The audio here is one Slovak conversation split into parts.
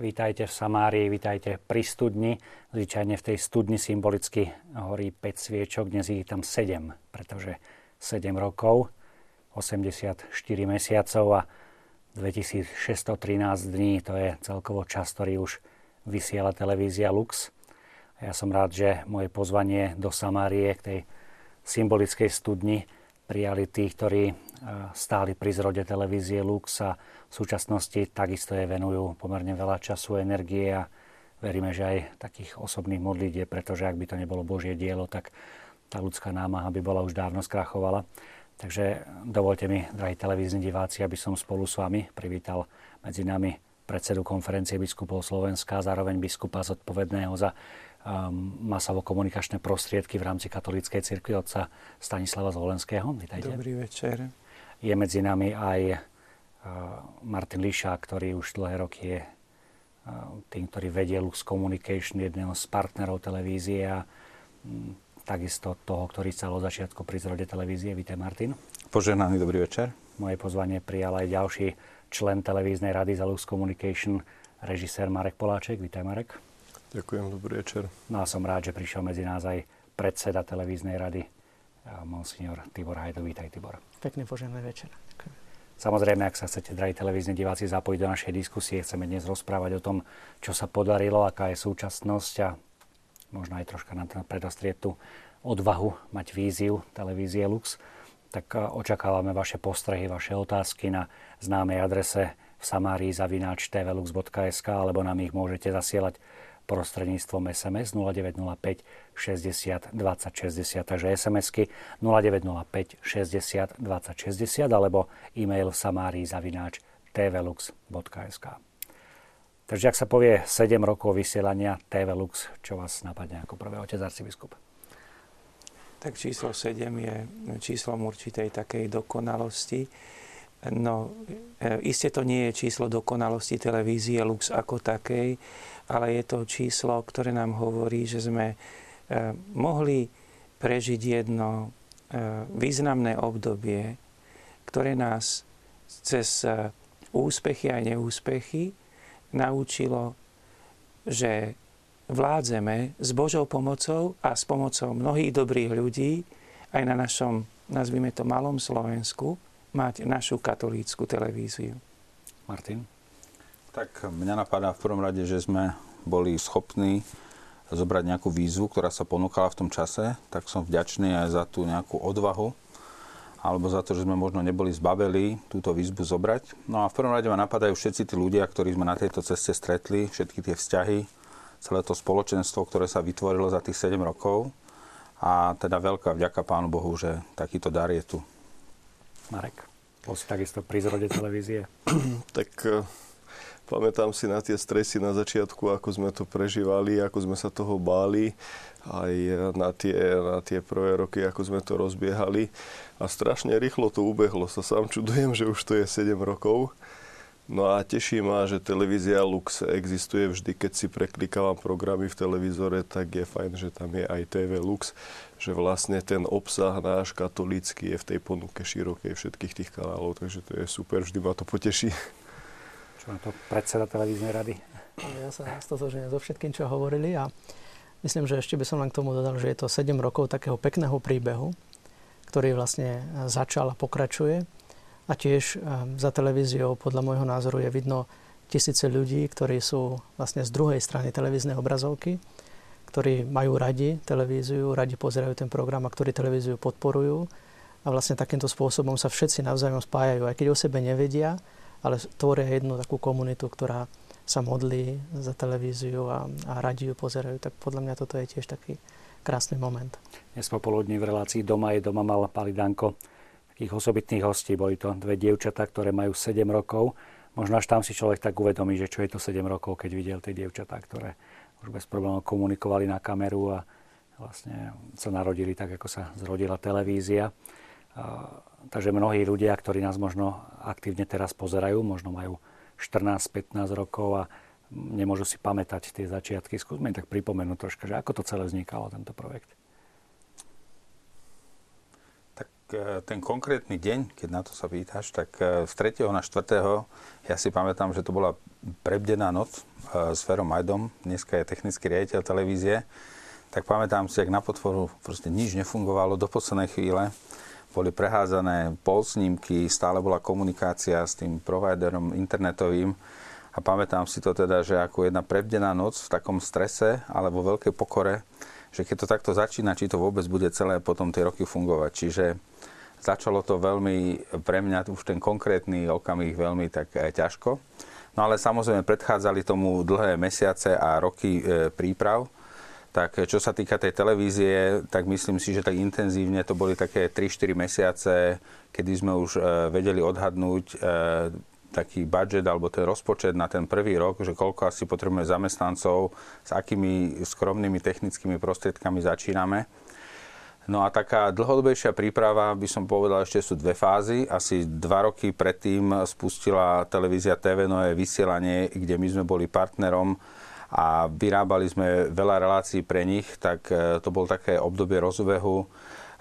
Vítajte v Samárii, vítajte pri studni. Zvyčajne v tej studni symbolicky horí 5 sviečok, dnes je tam 7, pretože 7 rokov, 84 mesiacov a 2613 dní, to je celkovo čas, ktorý už vysiela televízia Lux. A ja som rád, že moje pozvanie do Samárie k tej symbolickej studni prijali tí, ktorí stáli pri zrode televízie Lux a v súčasnosti takisto jej venujú pomerne veľa času, energie a veríme, že aj takých osobných modlitieb, pretože ak by to nebolo Božie dielo, tak tá ľudská námaha by bola už dávno skrachovala. Takže dovolte mi, drahí televízni diváci, aby som spolu s vami privítal medzi nami predsedu Konferencie biskupov Slovenska, zároveň biskupa zodpovedného za masovo-komunikačné prostriedky v rámci katolíckej cirkvi, otca Stanislava Zvolenského. Vítajte. Dobrý večer. Je medzi nami aj Martin Lišák, ktorý už dlhé roky je tým, ktorý vedie Lux Communication, jedného z partnerov televízie a takisto toho, ktorý sa od začiatku pri zrode televízie. Vítaj, Martin. Požehnaný, dobrý večer. Moje pozvanie prijal aj ďalší člen televíznej rady za Lux Communication, režisér Marek Poláček. Vítaj, Marek. Ďakujem, dobrý večer. No a som rád, že prišiel medzi nás aj predseda televíznej rady monsignor Tibor Hajdu. Vítaj, Tibor. Pekný požehnaný večer. Ďakujem. Samozrejme, ak sa chcete, drahí televízni diváci, zapojiť do našej diskusie, chceme dnes rozprávať o tom, čo sa podarilo, aká je súčasnosť a možno aj troška nám predostrieť tú odvahu mať víziu televízie Lux. Tak očakávame vaše postrehy, vaše otázky na známej adrese v samarii@tvlux.sk alebo nám ich môžete zasielať prostredníctvom SMS 0905 60 20 60, takže SMS-ky 0905 60 20 60 alebo e-mail samarii@tvlux.sk. Takže ak sa povie 7 rokov vysielania TV Lux, čo vás napadne ako prvé, otec arcibiskup? Tak číslo 7 je číslom určitej takej dokonalosti. No, iste to nie je číslo dokonalosti televízie Lux ako takej, ale je to číslo, ktoré nám hovorí, že sme mohli prežiť jedno významné obdobie, ktoré nás cez úspechy aj neúspechy naučilo, že vládzeme s Božou pomocou a s pomocou mnohých dobrých ľudí aj na našom, nazvime to, malom Slovensku, mať našu katolícku televíziu. Martin? Tak mňa napadá v prvom rade, že sme boli schopní zobrať nejakú výzvu, ktorá sa ponúkala v tom čase, tak som vďačný aj za tú nejakú odvahu alebo za to, že sme možno neboli zbabeli túto výzvu zobrať. No a v prvom rade ma napadajú všetci tí ľudia, ktorých sme na tejto ceste stretli, všetky tie vzťahy, celé to spoločenstvo, ktoré sa vytvorilo za tých 7 rokov. A teda veľká vďaka Pánu Bohu, že takýto dar je tu. Marek, bol si takisto pri zrode televízie. Tak pamätám si na tie stresy na začiatku, ako sme to prežívali, ako sme sa toho báli. Aj na tie prvé roky, ako sme to rozbiehali. A strašne rýchlo to ubehlo. Sa sám čudujem, že už to je 7 rokov. No a teší ma, že televízia Lux existuje. Vždy, keď si preklikávam programy v televízore, tak je fajn, že tam je aj TV Lux, že vlastne ten obsah náš katolícky je v tej ponuke širokej všetkých tých kanálov, takže to je super, vždy ma to poteší. Čo má to predseda televíznej rady? Ja sa stotožňujem so všetkým, čo hovorili a myslím, že ešte by som len k tomu dodal, že je to 7 rokov takého pekného príbehu, ktorý vlastne začal a pokračuje. A tiež za televíziou, podľa môjho názoru, je vidno tisíce ľudí, ktorí sú vlastne z druhej strany televíznej obrazovky, ktorí majú radi televíziu, radi pozerajú ten program a ktorí televíziu podporujú. A vlastne takýmto spôsobom sa všetci navzájom spájajú, aj keď o sebe nevedia, ale tvoria jednu takú komunitu, ktorá sa modlí za televíziu a radi ju pozerajú. Tak podľa mňa toto je tiež taký krásny moment. Dnes popoludní v relácii Doma je doma mal Pali Danko takých osobitných hostí. Boli to dve dievčatá, ktoré majú 7 rokov. Možno až tam si človek tak uvedomí, že čo je to 7 rokov, keď videl tie dievčatá, ktoré už bez problémov komunikovali na kameru a vlastne sa narodili tak, ako sa zrodila televízia. Takže mnohí ľudia, ktorí nás možno aktívne teraz pozerajú, možno majú 14-15 rokov a nemôžu si pamätať tie začiatky. Skúsme tak pripomenúť troška, že ako to celé vznikalo, tento projekt. Ten konkrétny deň, keď na to sa pýtaš, tak z 3. na 4. ja si pamätám, že to bola Prebdená noc s Ferom Majdom, dneska je technický riaditeľ televízie, tak pamätám si, jak na Potvoru proste nič nefungovalo do poslednej chvíle. Boli prehádzané polsnímky, stále bola komunikácia s tým providerom internetovým a pamätám si to teda, že ako jedna prebdená noc v takom strese, ale vo veľkej pokore, že keď to takto začína, či to vôbec bude celé potom tie roky fungovať. Čiže začalo to veľmi pre mňa už ten konkrétny okamih veľmi tak ťažko. No ale samozrejme predchádzali tomu dlhé mesiace a roky príprav. Tak čo sa týka tej televízie, tak myslím si, že tak intenzívne to boli také 3-4 mesiace, kedy sme už vedeli odhadnúť taký budget alebo ten rozpočet na ten prvý rok, že koľko asi potrebujeme zamestnancov, s akými skromnými technickými prostriedkami začíname. No a taká dlhodobejšia príprava, by som povedal, ešte sú dve fázy. Asi 2 roky predtým spustila televízia TV Nové vysielanie, kde my sme boli partnerom a vyrábali sme veľa relácií pre nich, tak to bol také obdobie rozbehu.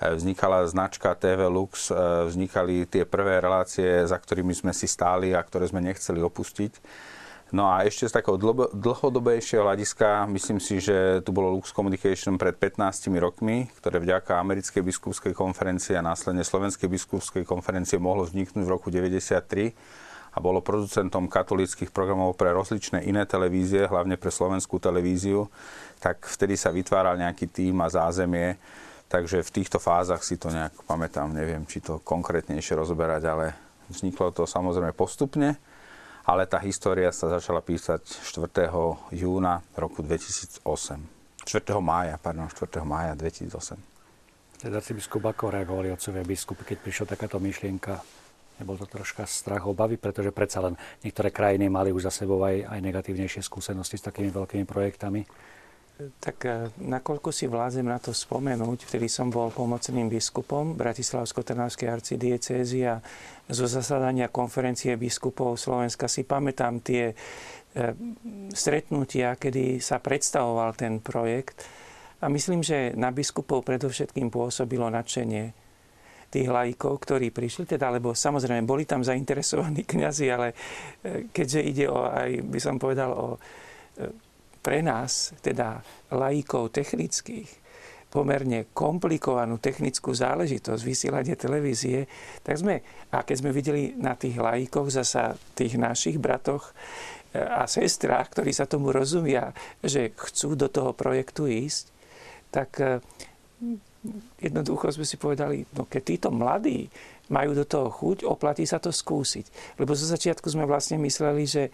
Vznikala značka TV Lux, vznikali tie prvé relácie, za ktorými sme si stáli a ktoré sme nechceli opustiť. No a ešte z takého dlhodobejšieho hľadiska, myslím si, že tu bolo Lux Communication pred 15 rokmi, ktoré vďaka Americkej biskupskej konferencie a následne Slovenskej biskupskej konferencie mohlo vzniknúť v roku 1993 a bolo producentom katolíckych programov pre rozličné iné televízie, hlavne pre slovenskú televíziu. Tak vtedy sa vytváral nejaký tím a zázemie, takže v týchto fázach si to nejak pamätám, neviem, či to konkrétnejšie rozoberať, ale vzniklo to samozrejme postupne. Ale tá história sa začala písať 4. júna roku 2008. 4. mája 2008. Teda arcibiskup, ako reagovali otcovia biskupy, keď prišla takáto myšlienka? Nebol to troška strach, obavy, pretože predsa len niektoré krajiny mali už za sebou aj negatívnejšie skúsenosti s takými veľkými projektami? Tak nakoľko si vládzem na to spomenúť, vtedy som bol pomocným biskupom Bratislavsko-Trnavskej arcidiecézy a zo zasadania konferencie biskupov Slovenska si pamätám tie stretnutia, kedy sa predstavoval ten projekt. A myslím, že na biskupov predovšetkým pôsobilo nadšenie tých laikov, ktorí prišli, teda, lebo samozrejme boli tam zainteresovaní kňazi, ale keďže ide o, aj by som povedal, o pre nás, teda laikov technických, pomerne komplikovanú technickú záležitosť vysielania televízie, tak sme, a keď sme videli na tých laikoch, zasa tých našich bratoch a sestrách, ktorí sa tomu rozumia, že chcú do toho projektu ísť, tak jednoducho sme si povedali, no keď títo mladí majú do toho chuť, oplatí sa to skúsiť. Lebo zo začiatku sme vlastne mysleli, že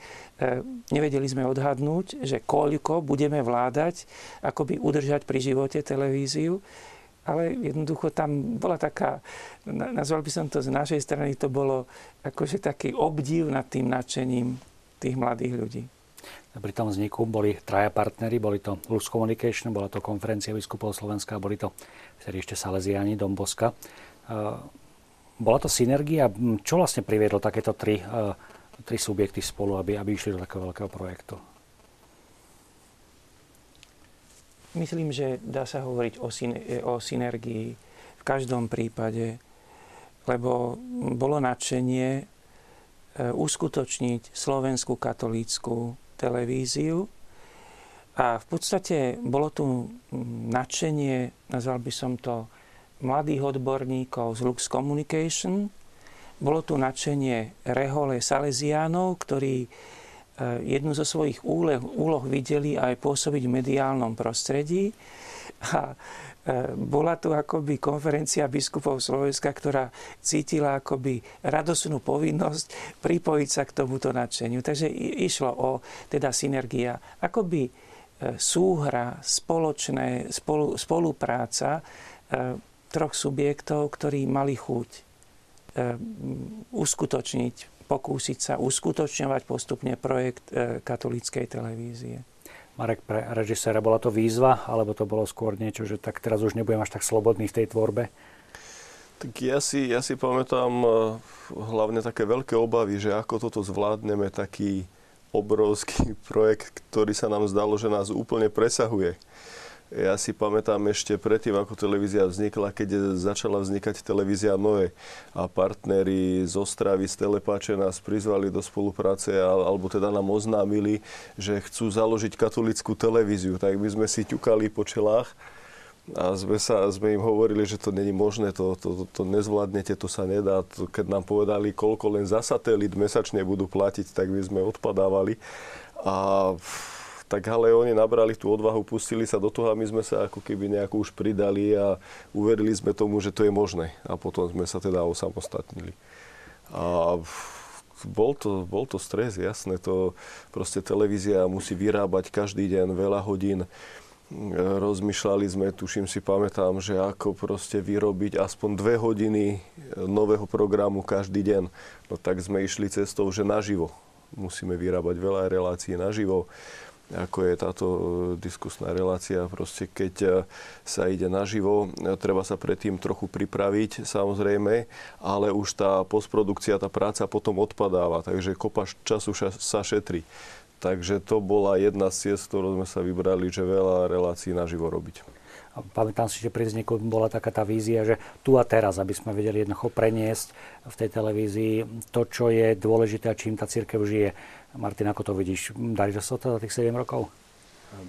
nevedeli sme odhadnúť, že koľko budeme vládať, akoby udržať pri živote televíziu. Ale jednoducho tam bola taká, nazval by som to z našej strany, to bolo akože taký obdiv nad tým nadšením tých mladých ľudí. Pri tom vzniku boli traja partneri, boli to Lux Communication, bola to konferencia biskupov Slovenska, boli to vtedy ešte Salesiáni, Dom Boska. Bola to synergia? Čo vlastne priviedlo takéto tri subjekty spolu, aby išli do takého veľkého projektu? Myslím, že dá sa hovoriť o synergii v každom prípade, lebo bolo nadšenie uskutočniť slovenskú katolícku televíziu a v podstate bolo tu nadšenie, nazval by som to, mladých odborníkov z Lux Communication. Bolo tu nadšenie rehole Salesiánov, ktorí jednu zo svojich úloh videli aj pôsobiť v mediálnom prostredí. A bola tu akoby konferencia biskupov Slovenska, ktorá cítila akoby radosnú povinnosť pripojiť sa k tomuto nadšeniu. Takže išlo o teda synergia, akoby súhra, spolupráca troch subjektov, ktorí mali chuť pokúsiť sa uskutočňovať postupne projekt katolíckej televízie. Marek, pre režiséra bola to výzva, alebo to bolo skôr niečo, že tak teraz už nebudem až tak slobodný v tej tvorbe? Tak ja si pamätám hlavne také veľké obavy, že ako toto zvládneme, taký obrovský projekt, ktorý sa nám zdalo, že nás úplne presahuje. Ja si pamätám ešte predtým, ako televízia vznikla, keď začala vznikať televízia Nové. A partneri z Ostravy, z Telepáče nás prizvali do spolupráce, alebo teda nám oznámili, že chcú založiť katolícku televíziu. Tak my sme si ťukali po čelách a sme im hovorili, že to není možné, to nezvládnete, to sa nedá. Keď nám povedali, koľko len za satelit mesačne budú platiť, tak my sme odpadávali. A tak ale oni nabrali tú odvahu, pustili sa do toho a my sme sa ako keby nejako už pridali a uverili sme tomu, že to je možné. A potom sme sa teda osamostatnili. A bol to stres, jasné. To proste televízia musí vyrábať každý deň veľa hodín. Rozmýšľali sme, tuším si, pamätám, že ako proste vyrobiť aspoň 2 hodiny nového programu každý deň. No tak sme išli cestou, že naživo. Musíme vyrábať veľa relácií naživo. Ako je táto diskusná relácia. Proste keď sa ide naživo, treba sa predtým trochu pripraviť, samozrejme, ale už tá postprodukcia, tá práca potom odpadáva, takže kopa času sa šetrí. Takže to bola jedna z ciest, ktorú sme sa vybrali, že veľa relácií naživo robiť. A pamätám si, že pri vzniku bola taká tá vízia, že tu a teraz, aby sme vedeli jednoducho preniesť v tej televízii to, čo je dôležité a čím tá cirkev žije. Martin, ako to vidíš? Darilo sa to za tých 7 rokov?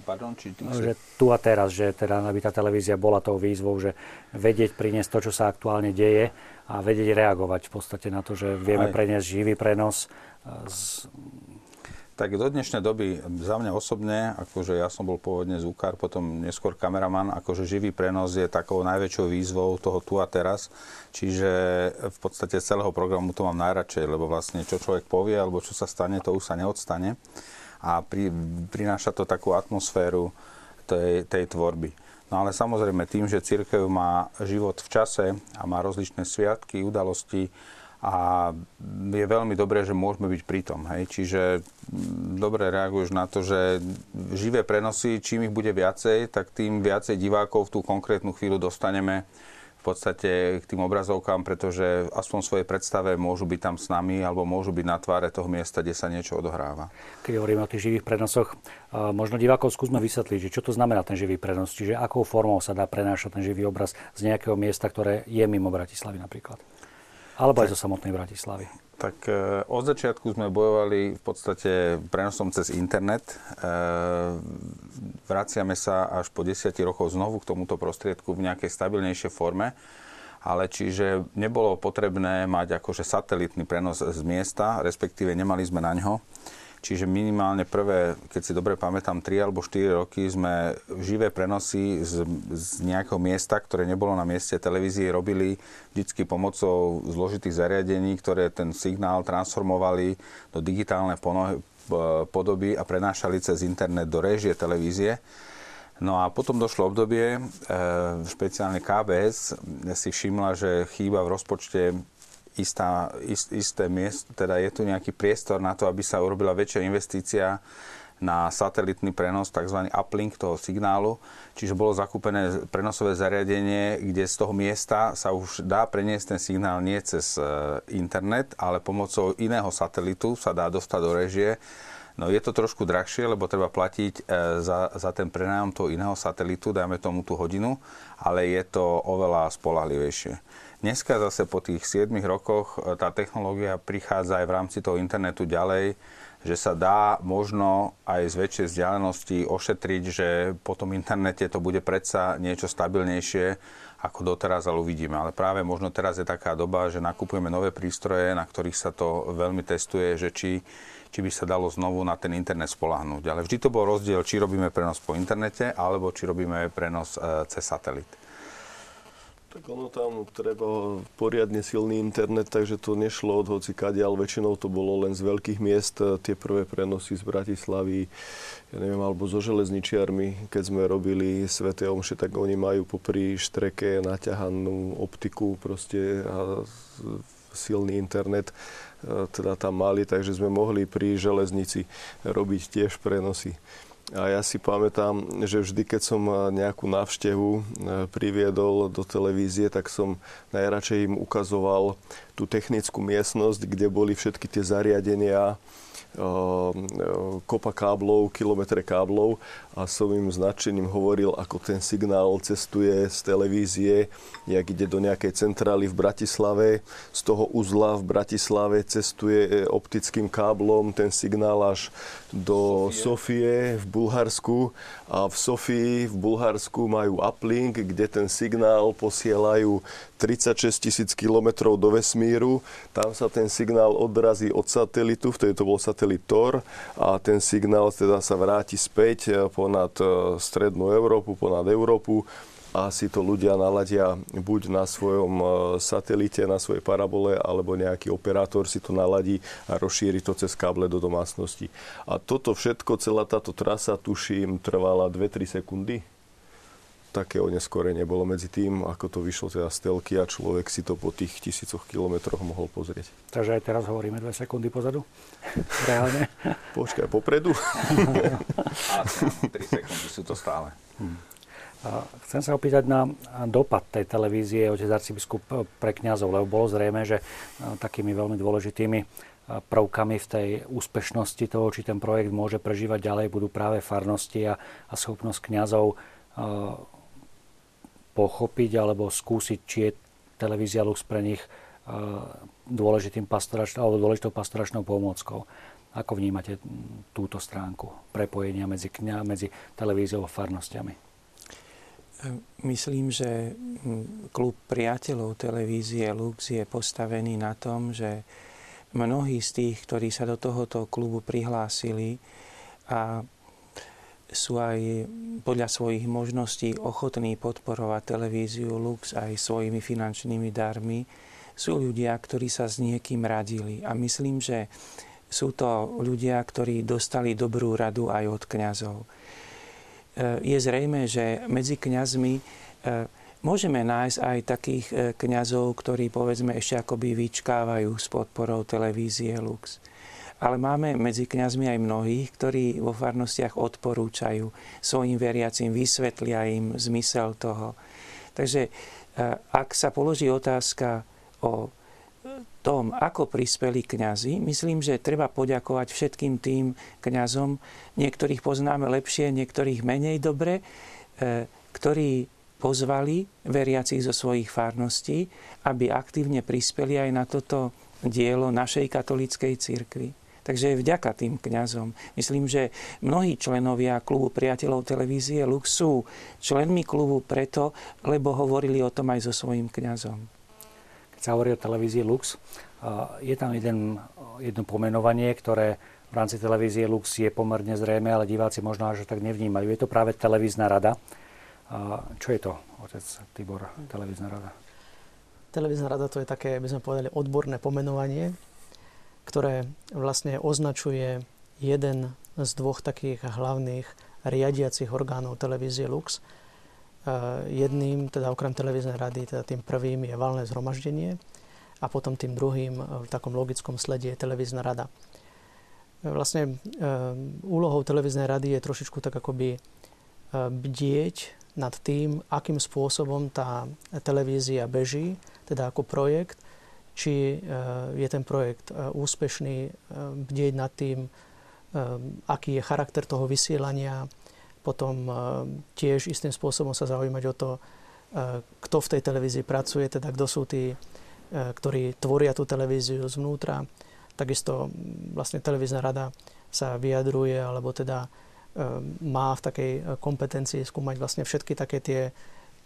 Pardon, či tých... Že tu a teraz, že teda, aby tá televízia bola tou výzvou, že vedieť priniesť to, čo sa aktuálne deje a vedieť reagovať v podstate na to, že vieme preniesť živý prenos z... Tak do dnešnej doby, za mňa osobne, akože ja som bol pôvodne zvukár, potom neskôr kameraman, akože živý prenos je takou najväčšou výzvou toho tu a teraz. Čiže v podstate z celého programu to mám najradšej, lebo vlastne čo človek povie, alebo čo sa stane, to už sa neodstane. A prináša to takú atmosféru tej tvorby. No ale samozrejme tým, že cirkev má život v čase a má rozličné sviatky, udalosti, a je veľmi dobré, že môžeme byť pri tom. Hej? Čiže dobre reaguješ na to, že živé prenosy, čím ich bude viacej, tak tým viacej divákov v tú konkrétnu chvíľu dostaneme v podstate k tým obrazovkám, pretože aspoň svoje predstave môžu byť tam s nami alebo môžu byť na tváre toho miesta, kde sa niečo odohráva. Keď hovoríme o tých živých prenosoch, možno divákov skúsme vysvetliť, že čo to znamená ten živý prenos, čiže akou formou sa dá prenášať ten živý obraz z nejakého miesta, ktoré je mimo Bratislavy napríklad. Alebo aj zo samotnej Bratislavy. Tak od začiatku sme bojovali v podstate prenosom cez internet. Vraciame sa až po 10 rokov znovu k tomuto prostriedku v nejakej stabilnejšej forme. Ale čiže nebolo potrebné mať akože satelitný prenos z miesta, respektíve nemali sme na ňo. Čiže minimálne prvé, keď si dobre pamätám, 3 alebo 4 roky sme živé prenosy z nejakého miesta, ktoré nebolo na mieste televízie, robili vždycky pomocou zložitých zariadení, ktoré ten signál transformovali do digitálnej podoby a prenášali cez internet do réžie televízie. No a potom došlo obdobie, špeciálne KBS si všimla, že chýba v rozpočte isté miesto, teda je tu nejaký priestor na to, aby sa urobila väčšia investícia na satelitný prenos, tzv. uplink toho signálu. Čiže bolo zakúpené prenosové zariadenie, kde z toho miesta sa už dá preniesť ten signál nie cez internet, ale pomocou iného satelitu sa dá dostať do režie. No je to trošku drahšie, lebo treba platiť za ten prenájom toho iného satelitu, dajme tomu tú hodinu, ale je to oveľa spoľahlivejšie. Dneska zase po tých 7 rokoch tá technológia prichádza aj v rámci toho internetu ďalej, že sa dá možno aj z väčšej vzdialenosti ošetriť, že po tom internete to bude predsa niečo stabilnejšie ako doteraz, ale uvidíme. Ale práve možno teraz je taká doba, že nakupujeme nové prístroje, na ktorých sa to veľmi testuje, že či by sa dalo znovu na ten internet spoľahnúť. Ale vždy to bol rozdiel, či robíme prenos po internete, alebo či robíme prenos cez satelit. Tak ono tam treba poriadne silný internet, takže to nešlo od hocikade, ale väčšinou to bolo len z veľkých miest. Tie prvé prenosy z Bratislavy, ja neviem, alebo so železničiarmi, keď sme robili sväté omše, tak oni majú popri štreke naťahanú optiku proste a silný internet. Teda tam mali, takže sme mohli pri železnici robiť tiež prenosy. A ja si pamätám, že vždy, keď som nejakú návštevu priviedol do televízie, tak som najradšej im ukazoval tú technickú miestnosť, kde boli všetky tie zariadenia, kopa káblov, kilometre káblov a svojím značením hovoril, ako ten signál cestuje z televízie, jak ide do nejakej centrály v Bratislave, z toho uzla v Bratislave cestuje optickým káblom ten signál až do Sofie v Bulharsku a v Sofii v Bulharsku majú uplink, kde ten signál posielajú 36 000 kilometrov do vesmíru. Tam sa ten signál odrazí od satelitu, vtedy to bol satelit Thor a ten signál teda sa vráti späť ponad strednú Európu, ponad Európu a si to ľudia naladia buď na svojom satelite, na svojej parabole, alebo nejaký operátor si to naladí a rozšíri to cez káble do domácnosti. A toto všetko, celá táto trasa, tuším, trvala 2-3 sekundy. Také oneskorenie bolo medzi tým, ako to vyšlo teda z telky a človek si to po tých tisícoch kilometroch mohol pozrieť. Takže aj teraz hovoríme 2 sekundy pozadu? Reálne? Počkaj, popredu? A 3 sekundy sú to stále. Chcem sa opýtať na dopad tej televízie, otec arcibiskup, pre kňazov, lebo bolo zrejme, že takými veľmi dôležitými prvkami v tej úspešnosti toho, či ten projekt môže prežívať ďalej, budú práve farnosti a schopnosť kňazov pochopiť alebo skúsiť, či je televízia Lux pre nich dôležitou pastoračnou pomôckou. Ako vnímate túto stránku prepojenia medzi televíziou a farnostiami? Myslím, že klub priateľov televízie Lux je postavený na tom, že mnohí z tých, ktorí sa do tohoto klubu prihlásili a sú aj podľa svojich možností ochotní podporovať televíziu Lux aj svojimi finančnými darmi, sú ľudia, ktorí sa s niekým radili. A myslím, že sú to ľudia, ktorí dostali dobrú radu aj od kňazov. Je zrejmé, že medzi kňazmi môžeme nájsť aj takých kňazov, ktorí povedzme ešte akoby vyčkávajú s podporou televízie Lux. Ale máme medzi kňazmi aj mnohých, ktorí vo farnostiach odporúčajú svojim veriacim, vysvetlia im zmysel toho. Takže ak sa položí otázka o tom, ako prispeli kňazi, myslím, že treba poďakovať všetkým tým kňazom, niektorých poznáme lepšie, niektorých menej dobre, ktorí pozvali veriacich zo svojich farností, aby aktívne prispeli aj na toto dielo našej katolíckej cirkvi. Takže vďaka tým kňazom. Myslím, že mnohí členovia klubu priateľov televízie Lux sú členmi klubu preto, lebo hovorili o tom aj so svojím kňazom. Sa hovorí o televízii Lux. Je tam jedno pomenovanie, ktoré v rámci televízie Lux je pomerne zrejme, ale diváci možno až tak nevnímajú. Je to práve televízna rada. Čo je to, otec Tibor, televízna rada? Televízna rada to je také, by sme povedali, odborné pomenovanie, ktoré vlastne označuje jeden z dvoch takých hlavných riadiacich orgánov televízie Lux. Jedným, teda okrem televíznej rady, teda tým prvým je valné zhromaždenie a potom tým druhým v takom logickom slede je televízna rada. Vlastne úlohou televíznej rady je trošičku tak akoby bdieť nad tým, akým spôsobom tá televízia beží, teda ako projekt, či je ten projekt úspešný, bdieť nad tým, aký je charakter toho vysielania, potom tiež istým spôsobom sa zaujímať o to, kto v tej televízii pracuje, teda kto sú tí, ktorí tvoria tú televíziu zvnútra. Takisto vlastne televízna rada sa vyjadruje, alebo teda má v takej kompetencii skúmať vlastne všetky také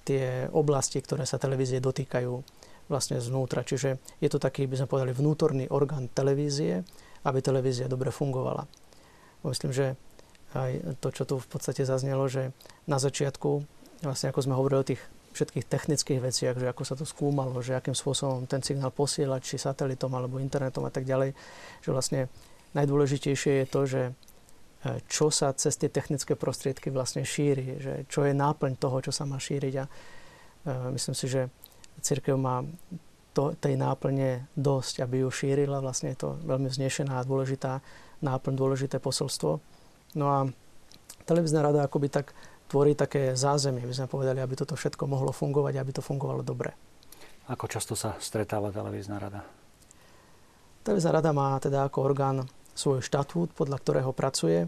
tie oblasti, ktoré sa televízie dotýkajú vlastne zvnútra. Čiže je to taký, by sme povedali, vnútorný orgán televízie, aby televízia dobre fungovala. Myslím, že aj to, čo tu v podstate zaznelo, že na začiatku, vlastne ako sme hovorili o tých všetkých technických veciach, že ako sa to skúmalo, že akým spôsobom ten signál posielať, či satelitom alebo internetom a tak ďalej, že vlastne najdôležitejšie je to, že čo sa cez tie technické prostriedky vlastne šíri, že čo je náplň toho, čo sa má šíriť. A myslím si, že cirkev má tej náplne dosť, aby ju šírila. Vlastne je to veľmi vznešená a dôležitá náplň, dôležité posolstvo. No a televízna rada akoby tak tvorí také zázemie, by sme povedali, aby toto všetko mohlo fungovať, aby to fungovalo dobre. Ako často sa stretáva televízna rada? Televízna rada má teda ako orgán svoj štatút, podľa ktorého pracuje.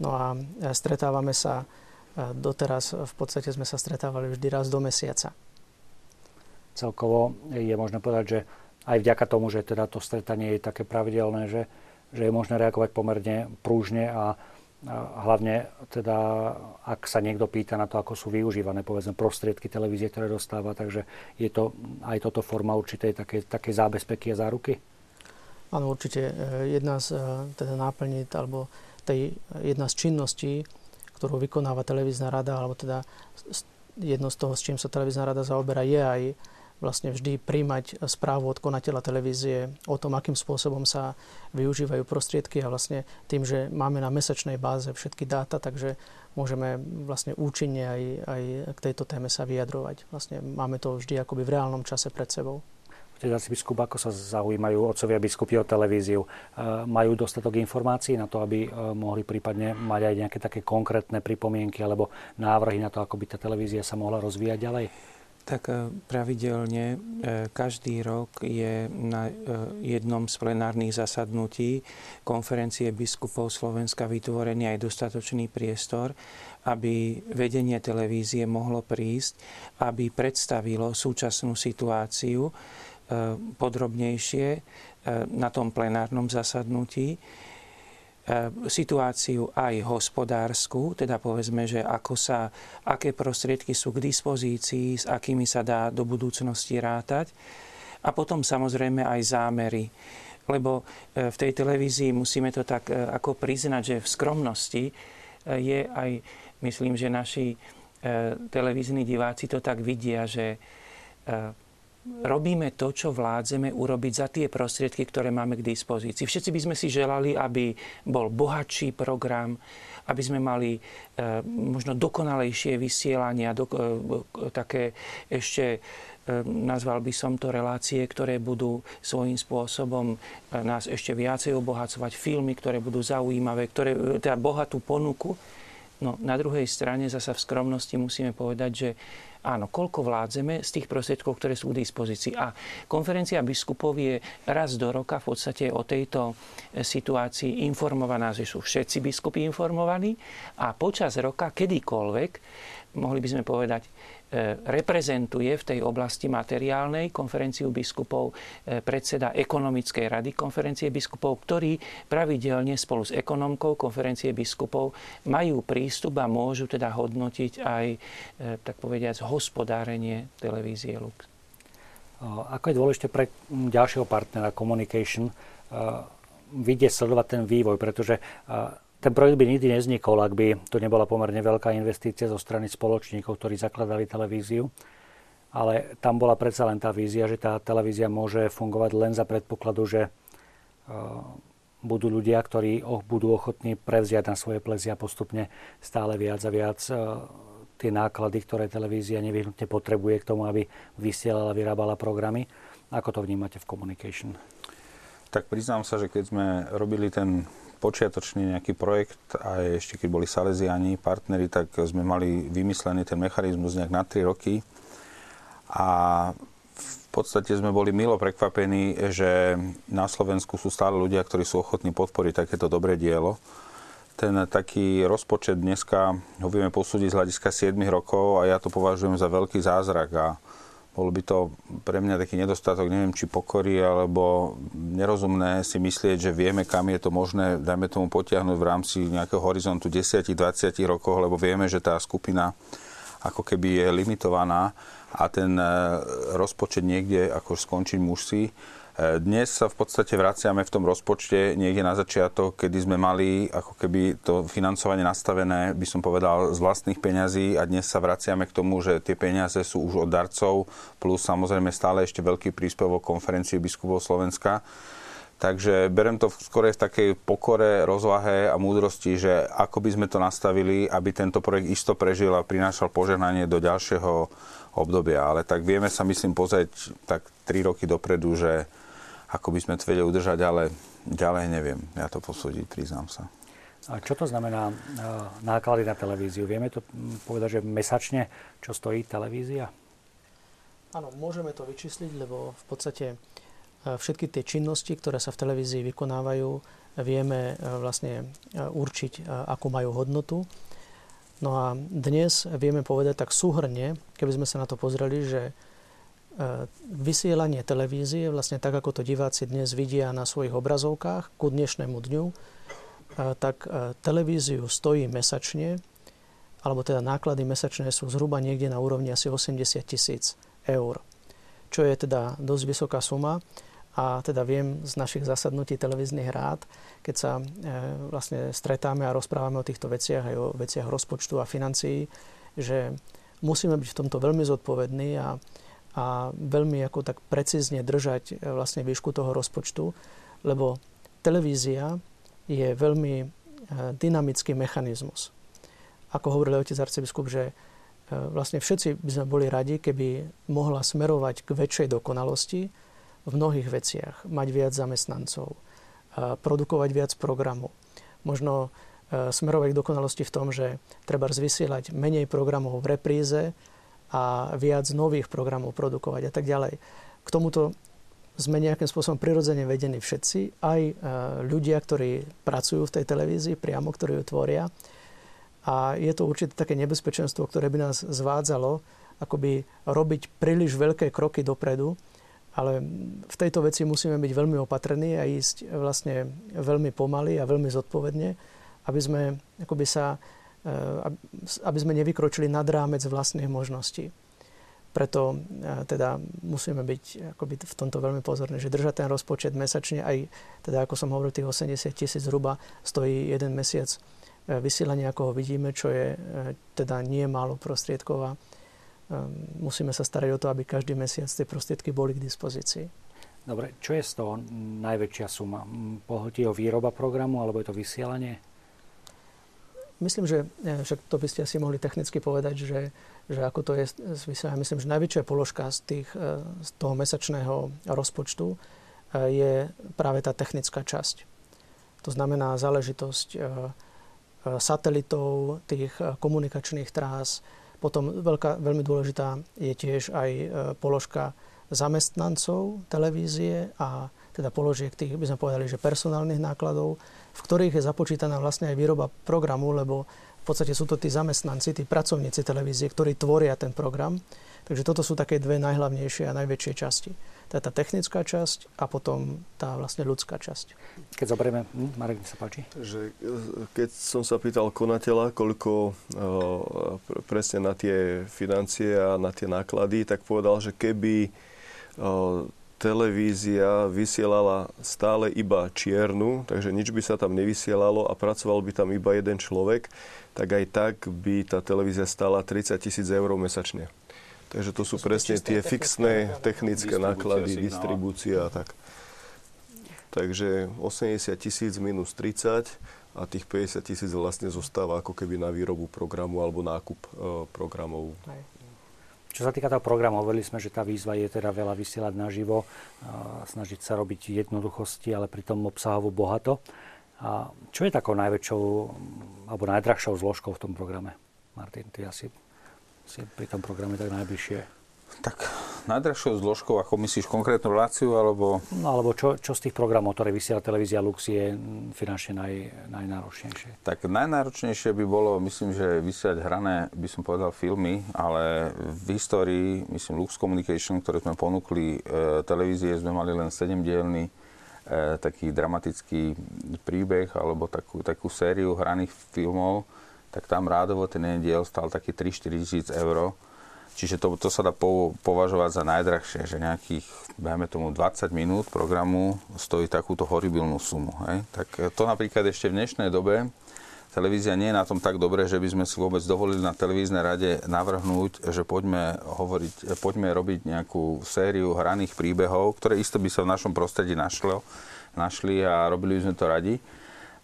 No a stretávame sa doteraz, v podstate sme sa stretávali vždy raz do mesiaca. Celkovo je možné povedať, že aj vďaka tomu, že teda to stretanie je také pravidelné, že je možné reagovať pomerne pružne a hlavne teda, ak sa niekto pýta na to, ako sú využívané, povedzme, prostriedky televízie, ktoré dostáva, takže je to aj toto forma určitej také zábezpeky a záruky? Áno, určite. Jedna z teda náplní, alebo jedna z činností, ktorú vykonáva televízna rada, alebo teda jedno z toho, s čím sa televízna rada zaoberá, je aj vlastne vždy príjmať správu od konateľa televízie o tom, akým spôsobom sa využívajú prostriedky a vlastne tým, že máme na mesačnej báze všetky dáta, takže môžeme vlastne účinne aj k tejto téme sa vyjadrovať. Vlastne máme to vždy akoby v reálnom čase pred sebou. Teda si biskup, ako sa zaujímajú otcovia biskupy o televíziu? Majú dostatok informácií na to, aby mohli prípadne mať aj nejaké také konkrétne pripomienky alebo návrhy na to, ako by tá televízia sa mohla rozvíjať ďalej? Tak pravidelne každý rok je na jednom z plenárnych zasadnutí konferencie biskupov Slovenska vytvorený aj dostatočný priestor, aby vedenie televízie mohlo prísť, aby predstavilo súčasnú situáciu podrobnejšie na tom plenárnom zasadnutí. Situáciu aj hospodársku, teda povedzme, že aké prostriedky sú k dispozícii, s akými sa dá do budúcnosti rátať. A potom samozrejme aj zámery. Lebo v tej televízii musíme to tak ako priznať, že v skromnosti je aj, myslím, že naši televízni diváci to tak vidia, že robíme to, čo vládzeme urobiť za tie prostriedky, ktoré máme k dispozícii. Všetci by sme si želali, aby bol bohatší program, aby sme mali možno dokonalejšie vysielania, také ešte, nazval by som to relácie, ktoré budú svojím spôsobom nás ešte viacej obohacovať, filmy, ktoré budú zaujímavé, teda bohatú ponuku. No, na druhej strane zasa v skromnosti musíme povedať, že áno, koľko vládzeme z tých prostriedkov, ktoré sú k dispozícii. A konferencia biskupov je raz do roka v podstate o tejto situácii informovaná, že sú všetci biskupy informovaní a počas roka kedykoľvek, mohli by sme povedať, reprezentuje v tej oblasti materiálnej konferenciu biskupov predseda ekonomickej rady konferencie biskupov, ktorí pravidelne spolu s ekonomkou konferencie biskupov majú prístup a môžu teda hodnotiť aj, tak povediať, hospodárenie televízie Lux. Ako je dôležité pre ďalšieho partnera Communication vidieť, sledovať ten vývoj, pretože ten projekt by nikdy nevznikol, ak by to nebola pomerne veľká investícia zo strany spoločníkov, ktorí zakladali televíziu. Ale tam bola predsa len tá vízia, že tá televízia môže fungovať len za predpokladu, že budú ľudia, ktorí budú ochotní prevziať na svoje plecia postupne stále viac a viac tie náklady, ktoré televízia nevyhnutne potrebuje k tomu, aby vysielala, vyrábala programy. Ako to vnímate v Communication? Tak priznám sa, že keď sme robili ten počiatočne nejaký projekt a ešte keď boli Salesiáni partneri, tak sme mali vymyslený ten mechanizmus nejak na 3 roky a v podstate sme boli milo prekvapení, že na Slovensku sú stále ľudia, ktorí sú ochotní podporiť takéto dobré dielo. Ten taký rozpočet dneska ho vieme posúdiť z hľadiska 7 rokov a ja to považujem za veľký zázrak a bol by to pre mňa taký nedostatok, neviem, či pokory, alebo nerozumné si myslieť, že vieme, kam je to možné, dajme tomu potiahnuť v rámci nejakého horizontu 10-20 rokov, lebo vieme, že tá skupina ako keby je limitovaná a ten rozpočet niekde ako skončiť musí. Dnes sa v podstate vraciame v tom rozpočte niekde na začiatok, kedy sme mali ako keby to financovanie nastavené, by som povedal, z vlastných peňazí a dnes sa vraciame k tomu, že tie peniaze sú už od darcov plus samozrejme stále ešte veľký príspevok konferencie biskupov Slovenska. Takže berem to skôr v takej pokore, rozvahe a múdrosti, že ako by sme to nastavili, aby tento projekt isto prežil a prinášal požehnanie do ďalšieho obdobia. Ale tak vieme sa, myslím, pozrieť tak 3 roky dopredu, že ako by sme to vedeli udržať, ale ďalej neviem. Ja to posúdiť, priznám sa. A čo to znamená náklady na televíziu? Vieme to povedať, že mesačne, čo stojí televízia? Áno, môžeme to vyčísliť, lebo v podstate všetky tie činnosti, ktoré sa v televízii vykonávajú, vieme vlastne určiť, akú majú hodnotu. No a dnes vieme povedať tak súhrne, keby sme sa na to pozreli, že vysielanie televízie, vlastne tak, ako to diváci dnes vidia na svojich obrazovkách ku dnešnému dňu, tak televíziu stojí mesačne, alebo teda náklady mesačné sú zhruba niekde na úrovni asi 80 000 eur, čo je teda dosť vysoká suma. A teda viem z našich zasadnutí televíznych rád, keď sa vlastne stretáme a rozprávame o týchto veciach, aj o veciach rozpočtu a financií, že musíme byť v tomto veľmi zodpovední a veľmi ako tak precízne držať vlastne výšku toho rozpočtu, lebo televízia je veľmi dynamický mechanizmus. Ako hovoril otec arcibiskup, že vlastne všetci by sme boli radi, keby mohla smerovať k väčšej dokonalosti v mnohých veciach, mať viac zamestnancov, produkovať viac programov. Možno smerovať k dokonalosti v tom, že treba vysielať menej programov v repríze a viac nových programov produkovať a tak ďalej. K tomuto sme nejakým spôsobom prirodzene vedení všetci, aj ľudia, ktorí pracujú v tej televízii priamo, ktorí ju tvoria. A je to určite také nebezpečenstvo, ktoré by nás zvádzalo akoby robiť príliš veľké kroky dopredu. Ale v tejto veci musíme byť veľmi opatrní a ísť vlastne veľmi pomaly a veľmi zodpovedne, aby sme nevykročili nad rámec vlastných možností. Preto teda musíme byť akoby v tomto veľmi pozorní, že držať ten rozpočet mesačne, aj teda ako som hovoril, tých 80 000 zhruba stojí jeden mesiac vysielania, ako ho vidíme, čo je teda nie málo prostriedkov. Musíme sa starať o to, aby každý mesiac tie prostriedky boli k dispozícii. Dobre, čo je z toho najväčšia suma? Je to výroba programu, alebo je to vysielanie? Myslím, že však to by ste asi mohli technicky povedať, že ako to je s vysielaním. Myslím, že najväčšia položka z toho mesačného rozpočtu je práve tá technická časť. To znamená záležitosť satelitov, tých komunikačných trás. Potom veľmi dôležitá je tiež aj položka zamestnancov televízie a teda položiek tých, by sme povedali, že personálnych nákladov, v ktorých je započítaná vlastne aj výroba programu, lebo v podstate sú to tí zamestnanci, tí pracovníci televízie, ktorí tvoria ten program. Takže toto sú také dve najhlavnejšie a najväčšie časti. Teda tá technická časť a potom tá vlastne ľudská časť. Keď zoberieme, Marek, sa páči. Že, keď som sa pýtal konateľa, koľko presne na tie financie a na tie náklady, tak povedal, že keby televízia vysielala stále iba čiernu, takže nič by sa tam nevysielalo a pracoval by tam iba jeden človek, tak aj tak by tá televízia stála 30 000 eur mesačne. Takže to sú presne tie fixné technické náklady, distribúcia a tak. Takže 80 000 minus 30 a tých 50 000 vlastne zostáva ako keby na výrobu programu alebo nákup programov. Čo sa týka toho programu, hovorili sme, že tá výzva je teda veľa vysielať naživo, snažiť sa robiť jednoduchosti, ale pritom obsahovo bohato. A čo je takou najväčšou alebo najdrahšou zložkou v tom programe? Martin, ty asi si pri tom programe tak najbližšie. Tak najdražšou zložkou, ako myslíš, konkrétnu reláciu, alebo... No, alebo čo z tých programov, ktoré vysiela televízia Lux, je finančne najnáročnejšie? Tak najnáročnejšie by bolo, myslím, že vysielať hrané, by som povedal, filmy, ale v histórii, myslím, Lux Communication, ktoré sme ponúkli televízie, sme mali len 7-dielny taký dramatický príbeh, alebo takú sériu hraných filmov, tak tam rádovo ten jeden diel stál taký 3-4 000 eur. Čiže to sa dá považovať za najdrahšie, že nejakých, dajme tomu, 20 minút programu stojí takúto horibilnú sumu. Hej? Tak to napríklad ešte v dnešnej dobe televízia nie je na tom tak dobre, že by sme si vôbec dovolili na televíznej rade navrhnúť, že poďme robiť nejakú sériu hraných príbehov, ktoré isto by sa v našom prostredí našli a robili by sme to radi.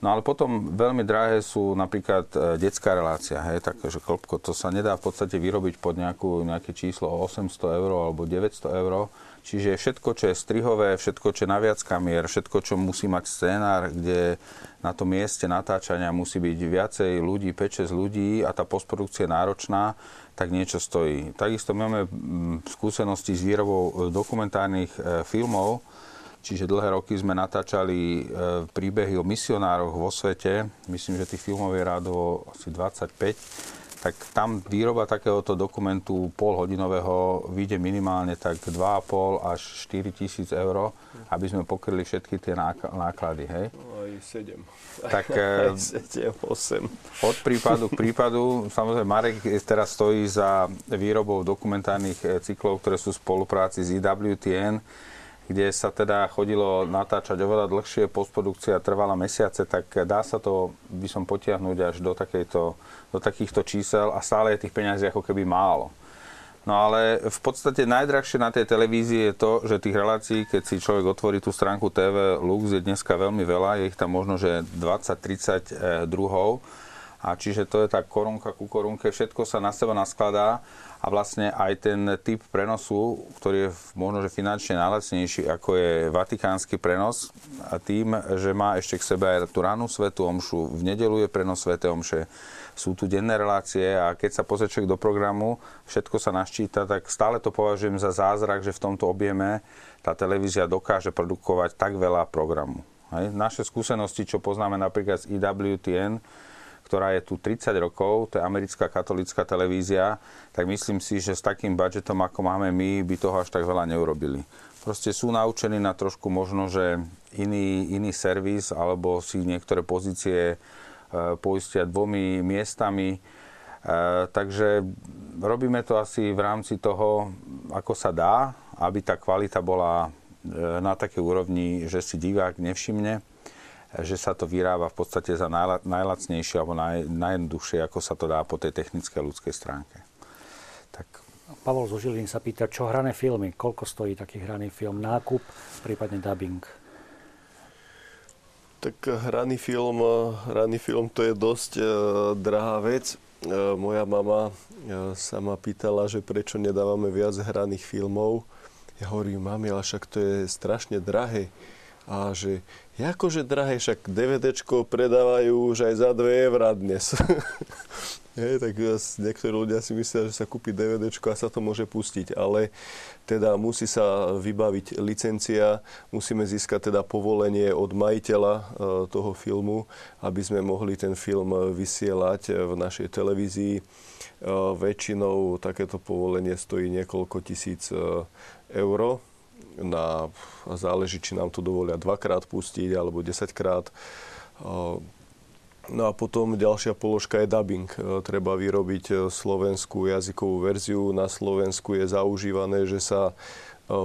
No ale potom veľmi drahé sú napríklad detská relácia, hej, takže klopko, to sa nedá v podstate vyrobiť pod nejaké číslo 800 eur alebo 900 eur, čiže všetko, čo je strihové, všetko, čo je na viac kamier, všetko, čo musí mať scénár, kde na tom mieste natáčania musí byť viacej ľudí, 5-6 ľudí a tá postprodukcia je náročná, tak niečo stojí. Takisto máme skúsenosti s výrobou dokumentárnych filmov, Čiže dlhé roky sme natáčali príbehy o misionároch vo svete. Myslím, že tých filmov je rádovo asi 25. Tak tam výroba takéhoto dokumentu polhodinového vyjde minimálne tak 2,5 až 4 000 eur, aby sme pokryli všetky tie náklady, hej? No, aj 7. Tak, aj 7, 8. Od prípadu k prípadu. Samozrejme, Marek teraz stojí za výrobou dokumentárnych cyklov, ktoré sú v spolupráci s IWTN, kde sa teda chodilo natáčať oveľa dlhšie, postprodukcia trvala mesiace, tak dá sa to, by som potiahnuť až do takýchto čísel a stále je tých peňazí ako keby málo. No ale v podstate najdrahšie na tej televízii je to, že tých relácií, keď si človek otvorí tú stránku TV Lux, je dneska veľmi veľa, je ich tam možno, že 20-30 druhov. A čiže to je tá korunka ku korunke, všetko sa na seba naskladá a vlastne aj ten typ prenosu, ktorý je možno, že finančne najlacnejší, ako je vatikánsky prenos, a tým, že má ešte k sebe aj tú ranú svätú omšu, v nedeľu je prenos svätej omše, sú tu denné relácie a keď sa pozrieček do programu, všetko sa naščíta, tak stále to považujem za zázrak, že v tomto objeme tá televízia dokáže produkovať tak veľa programu. Hej? Naše skúsenosti, čo poznáme napríklad z IWTN, ktorá je tu 30 rokov, to je americká katolícka televízia, tak myslím si, že s takým budžetom, ako máme my, by toho až tak veľa neurobili. Proste sú naučení na trošku možno, že iný servis, alebo si niektoré pozície poistia 2 miestami. Takže robíme to asi v rámci toho, ako sa dá, aby tá kvalita bola na takej úrovni, že si divák nevšimne, že sa to vyrába v podstate za najlacnejšie alebo najjednoduchšie, ako sa to dá po tej technické ľudskej stránke. Tak. Pavol zo Žiliny sa pýta, čo hrané filmy? Koľko stojí taký hraný film? Nákup, prípadne dubbing? Tak hraný film to je dosť drahá vec. Moja mama sa ma pýtala, že prečo nedávame viac hraných filmov. Ja hovorím, mami, ale však to je strašne drahé. A že akože drahé, však DVDčko predávajú už aj za 2 € dnes. Tak niektorí ľudia si myslia, že sa kúpi DVDčko a sa to môže pustiť, ale teda musí sa vybaviť licencia, musíme získať teda povolenie od majiteľa toho filmu, aby sme mohli ten film vysielať v našej televízii. Väčšinou takéto povolenie stojí niekoľko tisíc eur. Záleží, či nám to dovolia 2-krát pustiť, alebo 10-krát. No a potom ďalšia položka je dubbing. Treba vyrobiť slovenskú jazykovú verziu. Na Slovensku je zaužívané, že sa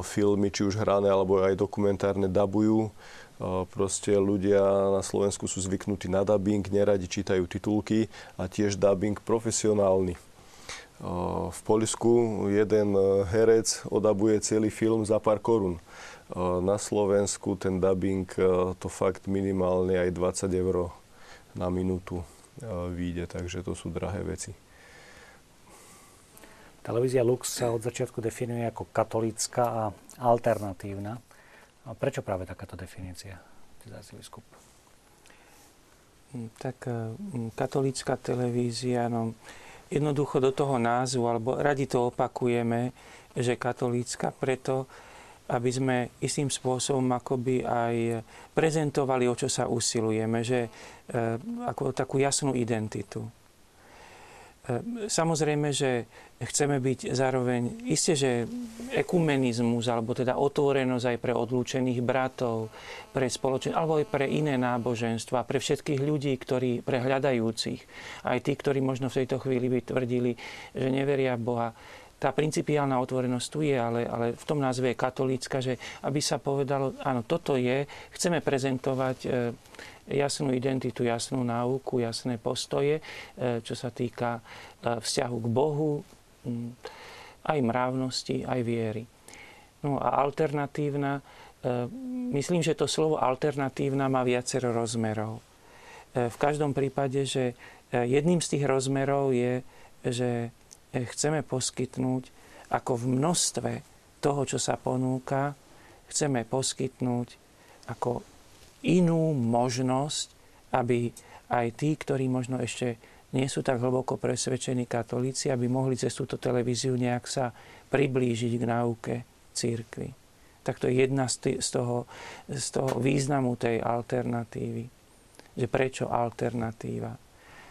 filmy, či už hrané, alebo aj dokumentárne dabujú. Proste ľudia na Slovensku sú zvyknutí na dubbing, neradi čítajú titulky a tiež dubbing profesionálny. V Poľsku jeden herec odabuje celý film za pár korún. Na Slovensku ten dubbing to fakt minimálne aj 20 € na minútu vyjde, takže to sú drahé veci. Televízia Lux sa od začiatku definuje ako katolícka a alternatívna. A prečo práve takáto definícia? Biskup? Tak katolícka televízia, jednoducho do toho názvu, alebo radi to opakujeme, že katolícka, preto, aby sme istým spôsobom akoby aj prezentovali, o čo sa usilujeme, že ako takú jasnú identitu. Samozrejme, že chceme byť zároveň, isté, že ekumenizmus, alebo teda otvorenosť aj pre odlúčených bratov, pre spoločenstvo, alebo aj pre iné náboženstva, pre všetkých ľudí, ktorí, pre hľadajúcich, aj tí, ktorí možno v tejto chvíli by tvrdili, že neveria Boha. Tá principiálna otvorenosť tu je, ale v tom názve je katolícka, že aby sa povedalo, áno, toto je, chceme prezentovať jasnú identitu, jasnú náuku, jasné postoje, čo sa týka vzťahu k Bohu, aj mravnosti, aj viery. No a alternatívna, myslím, že to slovo alternatívna má viacero rozmerov. V každom prípade, že jedným z tých rozmerov je, že chceme poskytnúť ako v množstve toho, čo sa ponúka, chceme poskytnúť ako inú možnosť, aby aj tí, ktorí možno ešte nie sú tak hlboko presvedčení katolíci, aby mohli cez túto televíziu nejak sa priblížiť k náuke cirkvi. tak to je jedna z toho významu tej alternatívy. Že prečo alternatíva?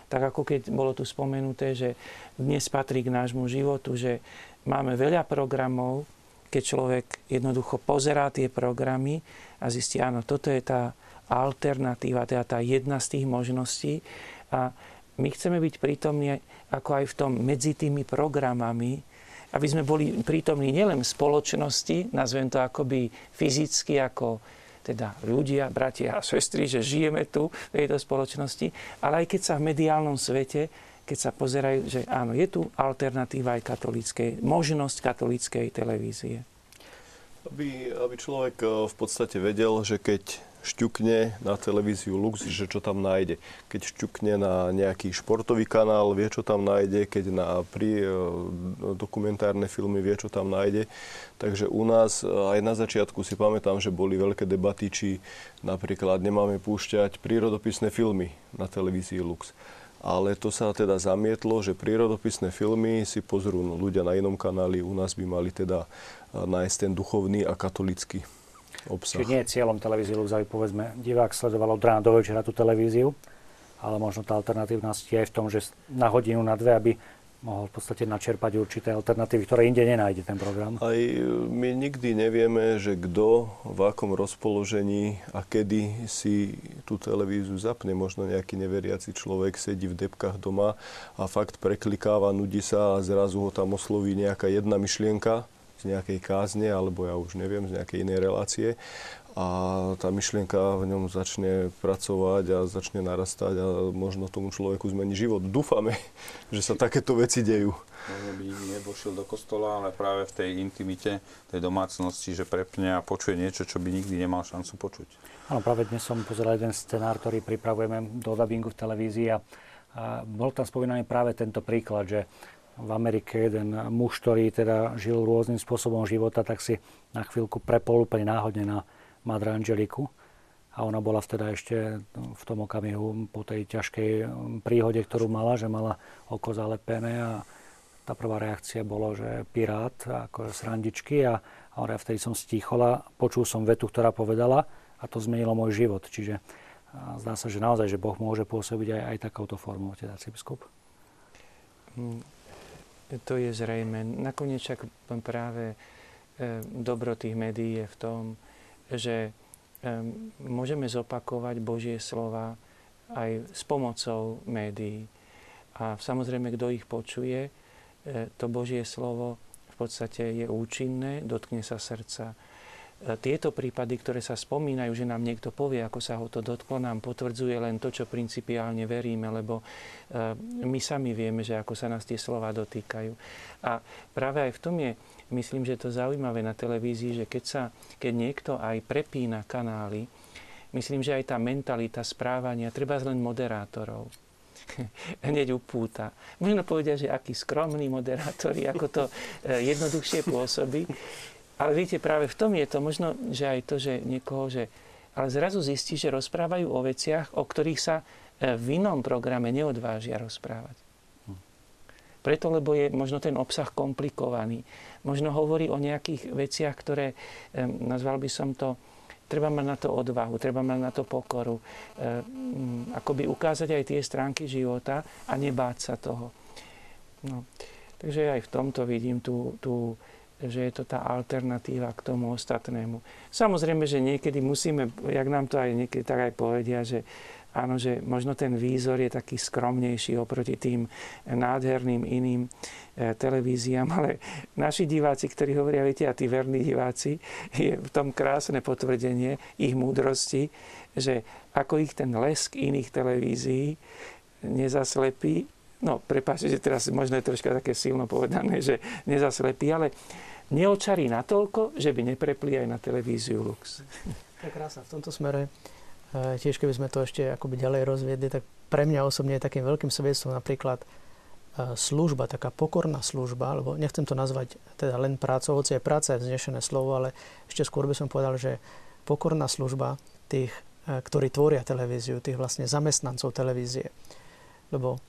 Tak ako keď bolo tu spomenuté, že dnes patrí k nášmu životu, že máme veľa programov, keď človek jednoducho pozerá tie programy a zistí, áno, toto je tá alternatíva, teda tá jedna z tých možností. A my chceme byť prítomní ako aj v tom medzi tými programami, aby sme boli prítomní nielen v spoločnosti, nazvem to akoby fyzicky, ako teda ľudia, bratia a sestry, že žijeme tu v tejto spoločnosti, ale aj keď sa v mediálnom svete, keď sa pozerajú, že áno, je tu alternatíva aj katolíckej, možnosť katolíckej televízie. Aby človek v podstate vedel, že keď šťukne na televíziu Lux, že čo tam nájde. Keď šťukne na nejaký športový kanál, vie, čo tam nájde. Keď pri dokumentárne filmy vie, čo tam nájde. Takže u nás aj na začiatku si pamätám, že boli veľké debaty, či napríklad nemáme púšťať prírodopisné filmy na televízii Lux. Ale to sa teda zamietlo, že prírodopisné filmy si pozrú ľudia na inom kanáli, u nás by mali teda nájsť ten duchovný a katolícky obsah. Čiže nie je cieľom televízie Lux, aby povedzme divák sledoval od rána do večera tú televíziu, ale možno tá alternatívnosť je aj v tom, že na hodinu, na dve, aby mohol v podstate načerpať určité alternatívy, ktoré inde nenájde ten program. Aj my nikdy nevieme, že kto, v akom rozpoložení a kedy si tú televíziu zapne. Možno nejaký neveriaci človek sedí v debkách doma a fakt preklikáva, nudí sa a zrazu ho tam osloví nejaká jedna myšlienka z nejakej kázne, alebo ja už neviem, z nejakej inej relácie. A tá myšlienka v ňom začne pracovať a začne narastať a možno tomu človeku zmení život. Dúfame, že sa takéto veci dejú. Možno by nevošiel do kostola, ale práve v tej intimite, tej domácnosti, že prepne a počuje niečo, čo by nikdy nemal šancu počuť. Áno, práve dnes som pozeral jeden scenár, ktorý pripravujeme do dabingu v televízii a bol tam spomínaný práve tento príklad, že v Amerike jeden muž, ktorý teda žil rôznym spôsobom života, tak si na chvíľku prepol úplne náhodne na Madre Angeliku a ona bola vtedy ešte v tom okamihu po tej ťažkej príhode, ktorú mala, že mala oko zalepené a tá prvá reakcia bolo, že pirát, ako srandičky a ona vtedy som stíchola, počul som vetu, ktorá povedala a to zmenilo môj život. Čiže zdá sa, že naozaj, že Boh môže pôsobiť aj takouto formou, teda biskup. To je zrejme. Nakoniec však práve dobro tých médií je v tom, že môžeme zopakovať Božie slova aj s pomocou médií. A samozrejme, kto ich počuje, to Božie slovo v podstate je účinné, dotkne sa srdca. Tieto prípady, ktoré sa spomínajú, že nám niekto povie, ako sa ho to dotklo, nám potvrdzuje len to, čo principiálne veríme, lebo my sami vieme, že ako sa nás tie slova dotýkajú. A práve aj v tom je, myslím, že to zaujímavé na televízii, že keď niekto aj prepína kanály, myslím, že aj tá mentalita správania, treba len moderátorov, hneď upúta. Možno povedia, že aký skromný moderátori, ako to jednoduchšie pôsobí. Ale viete, práve v tom je to možno, že aj to, že niekoho, že ale zrazu zistí, že rozprávajú o veciach, o ktorých sa v inom programe neodvážia rozprávať. Preto, lebo je možno ten obsah komplikovaný. Možno hovorí o nejakých veciach, ktoré, nazval by som to, treba mať na to odvahu, treba mať na to pokoru. Akoby ukázať aj tie stránky života a nebáť sa toho. No, takže aj v tomto vidím tú že je to tá alternatíva k tomu ostatnému. Samozrejme, že niekedy musíme, jak nám to aj niekedy tak aj povedia, že áno, že možno ten výzor je taký skromnejší oproti tým nádherným iným televíziám, ale naši diváci, ktorí hovoria, viete, a tí verní diváci, je v tom krásne potvrdenie ich múdrosti, že ako ich ten lesk iných televízií nezaslepí, no, prepáčte, že teraz možno je troška také silno povedané, že nezaslepí, ale neočarí natoľko, že by neprepli aj na televíziu Lux. To je krásne. V tomto smere, tiež keby sme to ešte akoby ďalej rozviedli, tak pre mňa osobne je takým veľkým svedectvom napríklad služba, taká pokorná služba, lebo nechcem to nazvať teda len prácou, hoci aj práca je vznešené slovo, ale ešte skôr by som povedal, že pokorná služba tých, ktorí tvoria televíziu, tých vlastne zamestnancov televízie. Lebo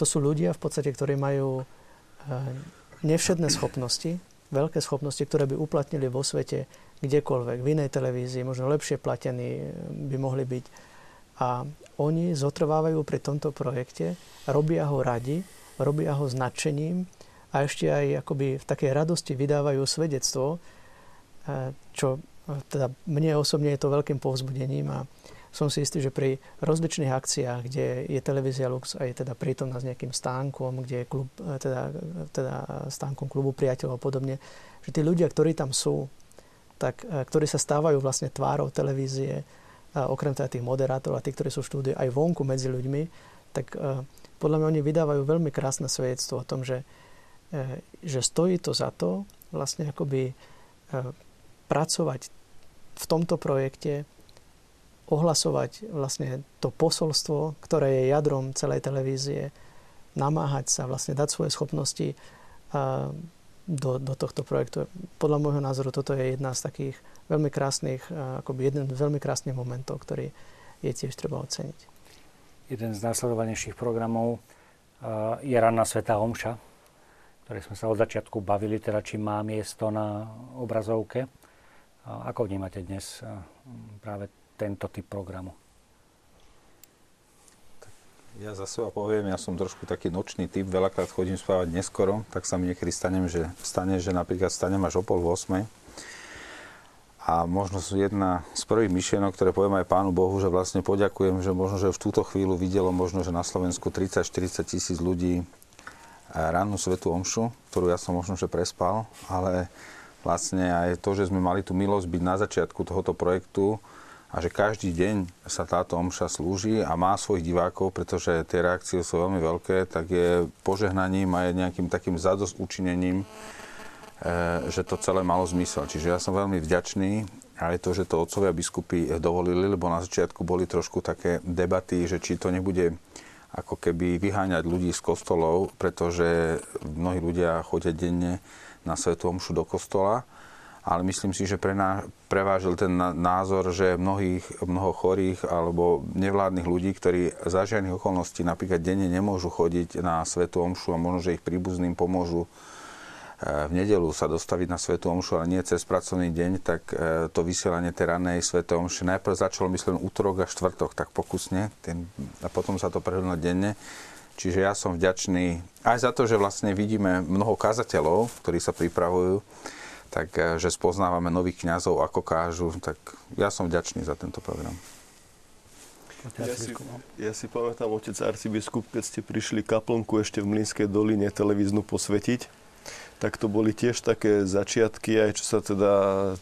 to sú ľudia v podstate, ktorí majú nevšedné schopnosti, veľké schopnosti, ktoré by uplatnili vo svete kdekoľvek, v inej televízii, možno lepšie platení by mohli byť. A oni zotrvávajú pri tomto projekte, robia ho radi, robia ho s nadšením a ešte aj akoby v takej radosti vydávajú svedectvo, čo teda mne osobne je to veľkým povzbudením a som si istý, že pri rozličných akciách, kde je televízia Lux a je teda prítomná s nejakým stánkom, kde je klub, teda stánkom klubu priateľov a podobne, že tí ľudia, ktorí tam sú, tak, ktorí sa stávajú vlastne tvárou televízie, okrem teda tých moderátorov a tí, ktorí sú v štúdiu aj vonku medzi ľuďmi, tak podľa mňa oni vydávajú veľmi krásne svedectvo o tom, že stojí to za to vlastne akoby pracovať v tomto projekte, ohlasovať vlastne to posolstvo, ktoré je jadrom celej televízie, namáhať sa, vlastne dať svoje schopnosti do tohto projektu. Podľa môjho názoru toto je jedna z takých veľmi krásnych, akoby jeden z veľmi krásnych momentov, ktorý je tiež treba oceniť. Jeden z následovanejších programov je Ranná svätá omša, ktoré sme sa od začiatku bavili, teda či má miesto na obrazovke. Ako vnímate dnes práve tento typ programu? Ja za seba poviem, ja som trošku taký nočný typ, veľakrát chodím spávať neskoro, tak sa mi niekedy stane, že napríklad stanem až o 7:30. A možno sú jedna z prvých myšlienok, ktoré poviem aj Pánu Bohu, že vlastne poďakujem, že možno, že v túto chvíľu videlo možno, že na Slovensku 30-40 tisíc ľudí Rannú svätú omšu, ktorú ja som možno, že prespal, ale vlastne aj to, že sme mali tú milosť byť na začiatku tohoto projektu, a že každý deň sa táto omša slúži a má svojich divákov, pretože tie reakcie sú veľmi veľké, tak je požehnaním a je nejakým takým zadosťučinením, že to celé malo zmysel. Čiže ja som veľmi vďačný aj to, že to otcovia biskupy dovolili, lebo na začiatku boli trošku také debaty, že či to nebude ako keby vyháňať ľudí z kostolov, pretože mnohí ľudia chodia denne na svätú omšu do kostola. Ale myslím si, že prevážil ten názor, že mnoho chorých alebo nevládnych ľudí, ktorí za žiadnych okolností napríklad denne nemôžu chodiť na svätú omšu a možno, že ich príbuzným pomôžu v nedeľu sa dostaviť na svätú omšu, ale nie cez pracovný deň, tak to vysielanie tej ranej svätej omše najprv začalo, myslím, útorok a štvrtok, tak pokusne, a potom sa to prehodilo denne. Čiže ja som vďačný aj za to, že vlastne vidíme mnoho kazateľov, ktorí sa pripravujú, takže spoznávame nových kňazov, ako kážu, tak ja som vďačný za tento program. Ja si pamätám, otec arcibiskup, keď ste prišli kaplnku ešte v Mlynskej doline televíznu posvetiť, tak to boli tiež také začiatky, aj čo sa teda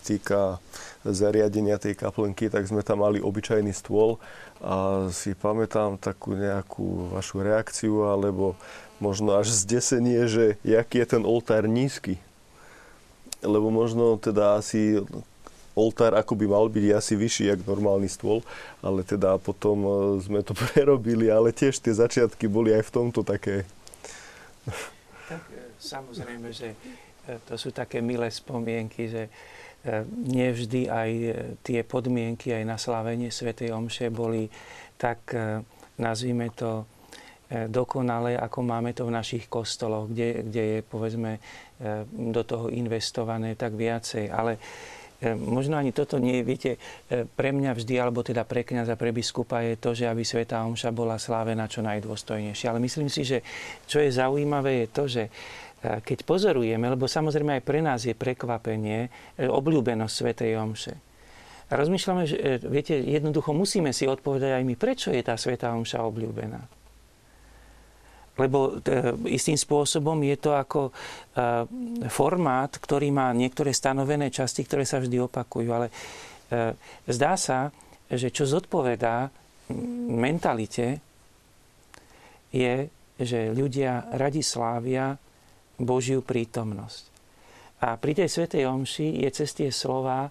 týka zariadenia tej kaplnky, tak sme tam mali obyčajný stôl a si pamätám takú nejakú vašu reakciu, alebo možno až zdesenie, že jaký je ten oltár nízky. Lebo možno teda asi oltár ako by mal byť asi vyšší, jak normálny stôl, ale teda potom sme to prerobili, ale tiež tie začiatky boli aj v tomto také. Tak samozrejme, že to sú také milé spomienky, že nevždy aj tie podmienky aj na slávenie svätej omše boli tak, nazvime to, dokonale, ako máme to v našich kostoloch, kde je, povedzme, do toho investované tak viacej. Ale možno ani toto nie, viete, pre mňa vždy, alebo teda pre kňaza, pre biskupa je to, že aby svätá omša bola slávená čo najdôstojnejšie. Ale myslím si, že čo je zaujímavé je to, že keď pozorujeme, lebo samozrejme aj pre nás je prekvapenie obľúbenosť svätej omše. A rozmýšľame, že viete, jednoducho musíme si odpovedať aj my, prečo je tá svätá omša obľúbená. Lebo istým spôsobom je to ako formát, ktorý má niektoré stanovené časti, ktoré sa vždy opakujú. Ale zdá sa, že čo zodpovedá mentalite, je, že ľudia radi slávia Božiu prítomnosť. A pri tej svätej omši je cez tie slová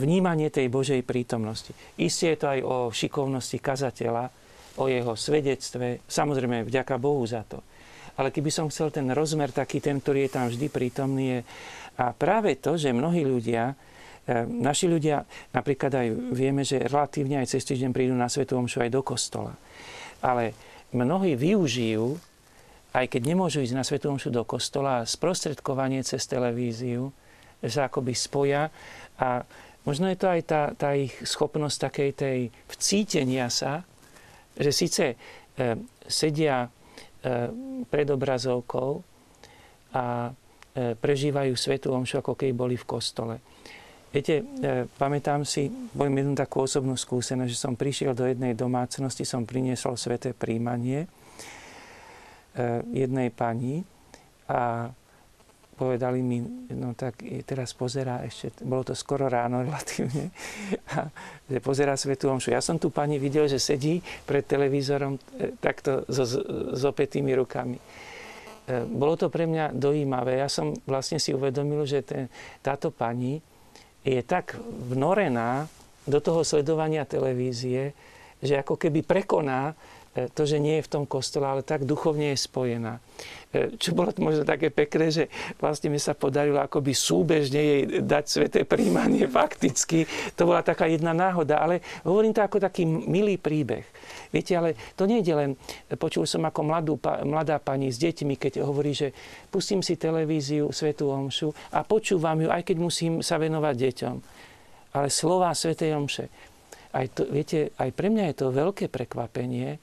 vnímanie tej Božej prítomnosti. Isté je to aj o šikovnosti kazateľa, o jeho svedectve, samozrejme vďaka Bohu za to. Ale keby som chcel ten rozmer taký, ten, ktorý je tam vždy prítomný, je a práve to, že mnohí ľudia, naši ľudia, napríklad aj vieme, že relatívne aj cez týždeň prídu na svätú omšu aj do kostola. Ale mnohí využijú, aj keď nemôžu ísť na svätú omšu do kostola, sprostredkovanie cez televíziu sa akoby spoja. A možno je to aj tá ich schopnosť takej tej vcítenia sa, že síce sedia pred obrazovkou a prežívajú svätú omšu, ako keby boli v kostole. Viete, pamätám si, poviem jednu takú osobnú skúsenosť, že som prišiel do jednej domácnosti, som priniesol sväté príjmanie jednej pani a povedali mi, no tak teraz pozerá ešte, bolo to skoro ráno relatívne, a že pozerá svätú omšu. Ja som tu pani videl, že sedí pred televízorom takto s opätými rukami. Bolo to pre mňa dojímavé. Ja som vlastne si uvedomil, že táto pani je tak vnorená do toho sledovania televízie, že ako keby prekoná to, že nie je v tom kostole, ale tak duchovne je spojená. Čo bolo možno také pekné, že vlastne mi sa podarilo akoby súbežne jej dať sväté príjmanie fakticky. To bola taká jedna náhoda, ale hovorím to ako taký milý príbeh. Viete, ale to nie je len, počul som ako mladá pani s deťmi, keď hovorí, že pustím si televíziu, svätú omšu a počúvam ju, aj keď musím sa venovať deťom. Ale slová svätej omše. Viete, aj pre mňa je to veľké prekvapenie,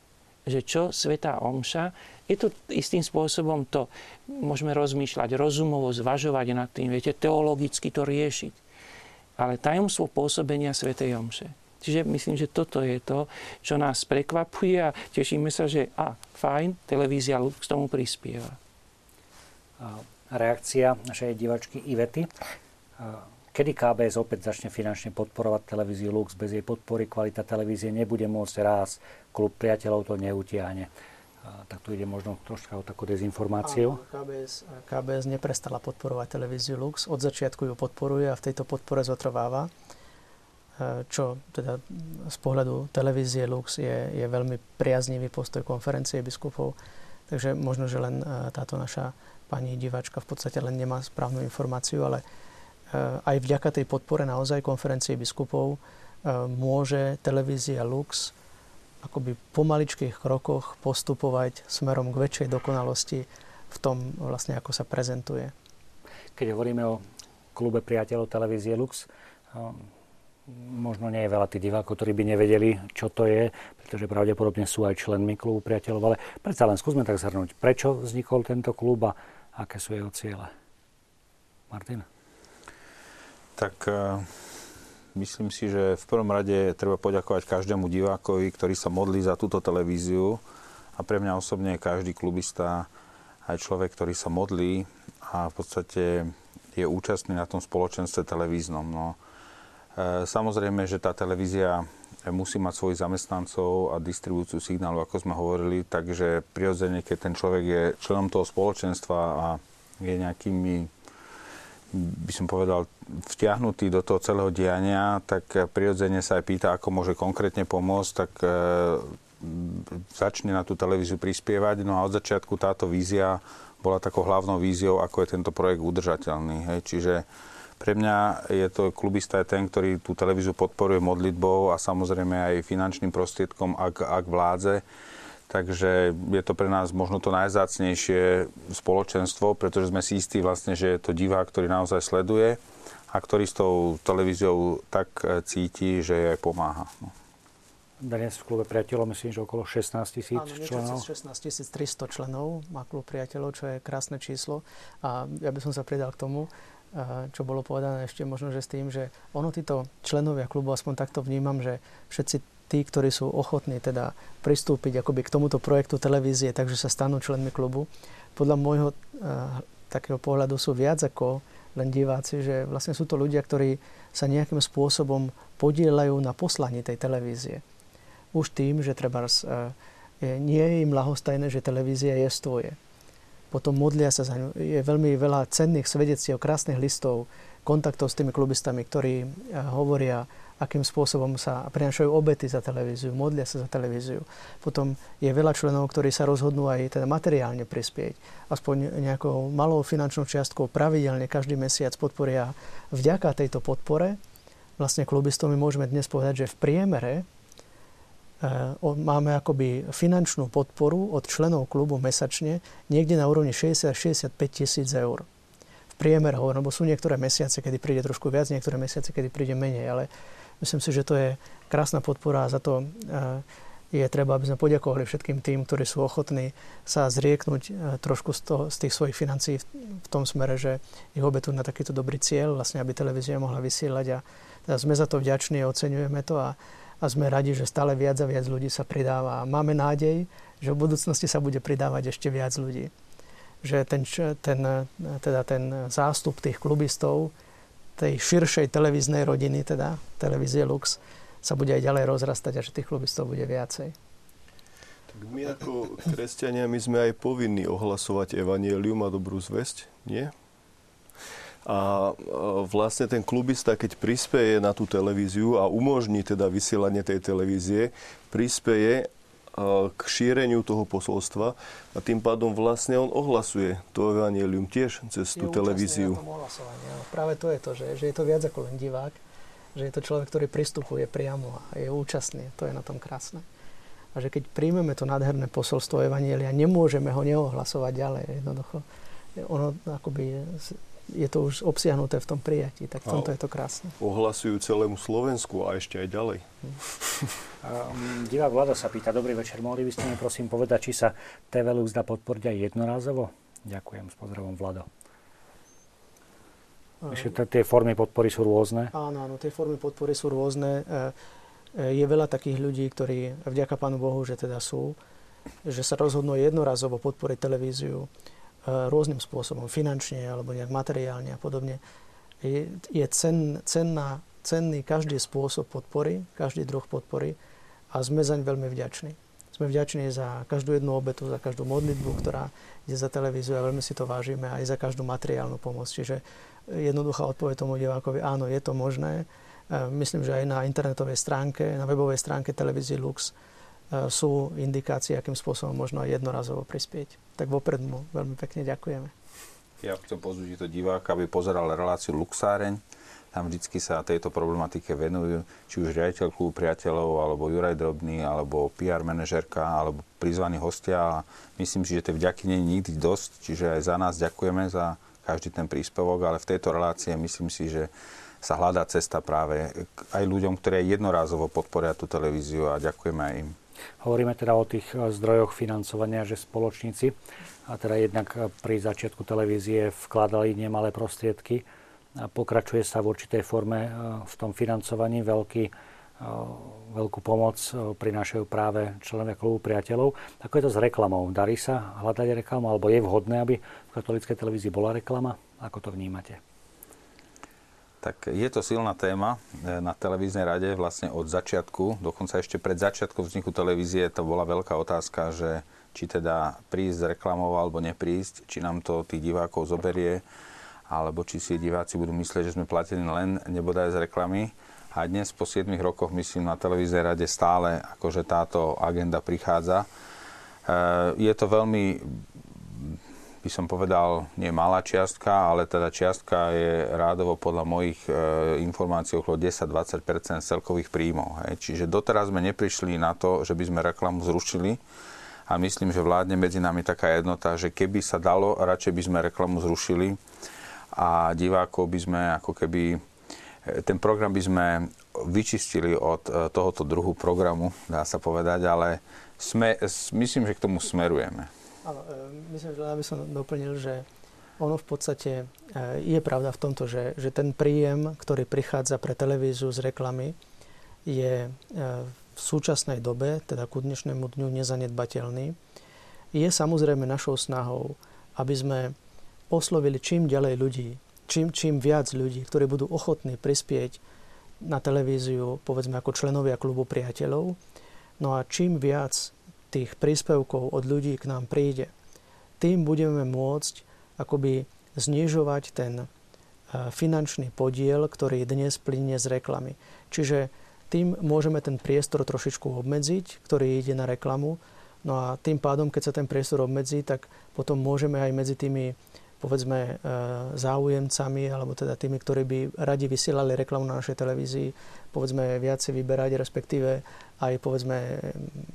že čo svätá omša, je to istým spôsobom to, môžeme rozmýšľať, rozumovo zvažovať nad tým, viete, teologicky to riešiť. Ale tajomstvo pôsobenia svätej omše. Čiže myslím, že toto je to, čo nás prekvapuje a tešíme sa, že fajn, televízia k tomu prispieva. Reakcia našej diváčky Ivety. Kedy KBS opäť začne finančne podporovať televíziu Lux? Bez jej podpory kvalita televízie nebude môcť rásť. Klub priateľov to neutiahne. Tak tu ide možno troška o takú dezinformáciu. KBS neprestala podporovať televíziu Lux. Od začiatku ju podporuje a v tejto podpore zotrváva. Čo teda z pohľadu televízie Lux je veľmi priaznivý postoj konferencie biskupov. Takže možno, že len táto naša pani diváčka v podstate len nemá správnu informáciu, ale aj vďaka tej podpore naozaj konferencie biskupov môže televízia Lux akoby po maličkých krokoch postupovať smerom k väčšej dokonalosti v tom vlastne, ako sa prezentuje. Keď hovoríme o klube priateľov televízie Lux, možno nie je veľa tých divákov, ktorí by nevedeli, čo to je, pretože pravdepodobne sú aj členmi klubu priateľov, ale predsa len skúsme tak zhrnúť, prečo vznikol tento klub a aké sú jeho ciele. Martin? Tak myslím si, že v prvom rade treba poďakovať každému divákovi, ktorý sa modlí za túto televíziu. A pre mňa osobne je každý klubista aj človek, ktorý sa modlí a v podstate je účastný na tom spoločenstve televíznom. No, samozrejme, že tá televízia musí mať svojich zamestnancov a distribúciu signálu, ako sme hovorili. Takže prirodzene, keď ten človek je členom toho spoločenstva a je nejakými, by som povedal, vtiahnutý do toho celého diania, tak prirodzene sa aj pýta, ako môže konkrétne pomôcť, tak začne na tú televíziu prispievať. No a od začiatku táto vízia bola takou hlavnou víziou, ako je tento projekt udržateľný. Hej. Čiže pre mňa je to klubista je ten, ktorý tú televíziu podporuje modlitbou a samozrejme aj finančným prostriedkom, ak vládze. Takže je to pre nás možno to najzácnejšie spoločenstvo, pretože sme si istí vlastne, že je to divák, ktorý naozaj sleduje a ktorý s tou televíziou tak cíti, že jej pomáha. No. Dnes v klube priateľov myslím, že okolo 16 000 členov. Áno, 16 300 členov má klub priateľov, čo je krásne číslo. A ja by som sa pridal k tomu, čo bolo povedané ešte možno, že s tým, že ono títo členovia klubu, aspoň takto vnímam, že všetci tí, ktorí sú ochotní teda pristúpiť akoby k tomuto projektu televízie, takže sa stanú členmi klubu. Podľa môjho takého pohľadu sú viac ako len diváci, že vlastne sú to ľudia, ktorí sa nejakým spôsobom podieľajú na poslaní tej televízie. Už tým, že trebárs nie je im ľahostajné, že televízia je tvoje. Potom modlia sa za ňu. Je veľmi veľa cenných svedectiev, krásnych listov, kontaktov s tými klubistami, ktorí hovoria, akým spôsobom sa prinášajú obety za televíziu, modlia sa za televíziu. Potom je veľa členov, ktorí sa rozhodnú aj teda materiálne prispieť. Aspoň nejakou malou finančnou čiastkou pravidelne každý mesiac podporia. Vďaka tejto podpore vlastne klubistom môžeme dnes povedať, že v priemere máme akoby finančnú podporu od členov klubu mesačne niekde na úrovni 60-65 000 eur. V priemer hovorím, lebo sú niektoré mesiace, kedy príde trošku viac, niektoré mesiace, kedy príde menej, ale myslím si, že to je krásna podpora a za to je treba, aby sme poďakovali všetkým tým, ktorí sú ochotní sa zrieknúť trošku z tých svojich financií v tom smere, že ich obetujú na takýto dobrý cieľ, vlastne, aby televízia mohla vysielať a teda sme za to vďační, oceňujeme to a sme radi, že stále viac a viac ľudí sa pridáva. Máme nádej, že v budúcnosti sa bude pridávať ešte viac ľudí. Že ten zástup tých klubistov, tej širšej televíznej rodiny, teda televízie Lux, sa bude aj ďalej rozrastať a že tých klubistov bude viacej. Tak my ako kresťania, my sme aj povinní ohlasovať evanjelium a dobrú zvesť, nie? A vlastne ten klubista, keď prispeje na tú televíziu a umožní teda vysielanie tej televízie, prispeje k šíreniu toho posolstva a tým pádom vlastne on ohlasuje to evanjelium tiež cez tú televíziu. Je účastný na tom ohlasovaní. Práve to je to, že je to viac ako len divák, že je to človek, ktorý pristupuje priamo a je účastný. To je na tom krásne. A že keď príjmeme to nádherné posolstvo evanjelia, nemôžeme ho neohlasovať ďalej. Jednoducho, ono akoby je to už obsiahnuté v tom prijatí, tak v tomto je to krásne. Ohlasujú celému Slovensku a ešte aj ďalej. Divák Vlado sa pýta, dobrý večer, mohli by ste mi prosím povedať, či sa TV Lux dá podporiť aj jednorázovo? Ďakujem, s pozdravom Vlado. Ešte tie formy podpory sú rôzne? Áno, tie formy podpory sú rôzne. Je veľa takých ľudí, ktorí, vďaka Pánu Bohu, že teda sú, že sa rozhodnú jednorazovo podporiť televíziu rôznym spôsobom, finančne alebo nejak materiálne a podobne. Je cenný každý spôsob podpory, každý druh podpory a sme zaň veľmi vďační. Sme vďační za každú jednu obetu, za každú modlitbu, ktorá ide za televíziu a veľmi si to vážime, aj za každú materiálnu pomoc. Čiže jednoduchá odpoveď tomu divákovi, áno, je to možné. Myslím, že aj na internetovej stránke, na webovej stránke televízie Lux sú indikácie, akým spôsobom možno jednorazovo prispieť. Tak vopred mu veľmi pekne ďakujeme. Ja chcem pozvať to diváka, aby pozeral reláciu Luxáreň. Tam vždycky sa tejto problematike venujú, či už riaditeľ klubu priateľov, alebo Juraj Drobný, alebo PR manažérka, alebo prizvaní hostia. Myslím si, že tie vďaky nie je nikdy dosť, čiže aj za nás ďakujeme za každý ten príspevok, ale v tejto relácii myslím si, že sa hľadá cesta práve aj ľuďom, ktorí jednorázovo podporia tú televíziu a ďakujeme aj im. Hovoríme teda o tých zdrojoch financovania, že spoločníci a teda jednak pri začiatku televízie vkladali nemalé prostriedky a pokračuje sa v určitej forme v tom financovaní. Veľkú pomoc prinášajú práve členovia klubu priateľov. Ako je to s reklamou? Darí sa hľadať reklamu? Alebo je vhodné, aby v katolíckej televízii bola reklama? Ako to vnímate? Tak je to silná téma na televíznej rade vlastne od začiatku, dokonca ešte pred začiatkom vzniku televízie to bola veľká otázka, že či teda prísť s reklamou alebo neprísť, či nám to tých divákov zoberie, alebo či si diváci budú myslieť, že sme platení len nebodaj z reklamy. A dnes po 7 rokoch myslím na televíznej rade stále akože táto agenda prichádza. Je to veľmi, by som povedal, nie malá čiastka, ale teda čiastka je rádovo podľa mojich informácií okolo 10-20% celkových príjmov. Čiže doteraz sme neprišli na to, že by sme reklamu zrušili a myslím, že vládne medzi nami taká jednota, že keby sa dalo, radšej by sme reklamu zrušili a divákov by sme ako keby... Ten program by sme vyčistili od tohoto druhu programu, dá sa povedať, ale myslím, že k tomu smerujeme. Áno, myslím, že by som doplnil, že ono v podstate je pravda v tomto, že ten príjem, ktorý prichádza pre televíziu z reklamy, je v súčasnej dobe, teda ku dnešnému dňu, nezanedbateľný. Je samozrejme našou snahou, aby sme oslovili čím ďalej ľudí, čím viac ľudí, ktorí budú ochotní prispieť na televíziu, povedzme ako členovia klubu priateľov. No a čím viac tých príspevkov od ľudí k nám príde, tým budeme môcť akoby znižovať ten finančný podiel, ktorý dnes plynie z reklamy. Čiže tým môžeme ten priestor trošičku obmedziť, ktorý ide na reklamu. No a tým pádom, keď sa ten priestor obmedzí, tak potom môžeme aj medzi tými, povedzme, záujemcami, alebo teda tými, ktorí by radi vysielali reklamu na našej televízii, povedzme, viac si vyberať, respektíve aj, povedzme,